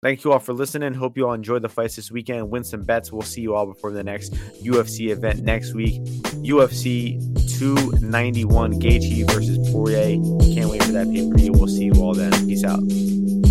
Thank you all for listening. Hope you all enjoyed the fights this weekend. Win some bets. We'll see you all before the next U F C event next week. U F C two ninety-one, Gaethje versus Poirier. Can't wait for that pay-per-view. We'll see you all then. Peace out.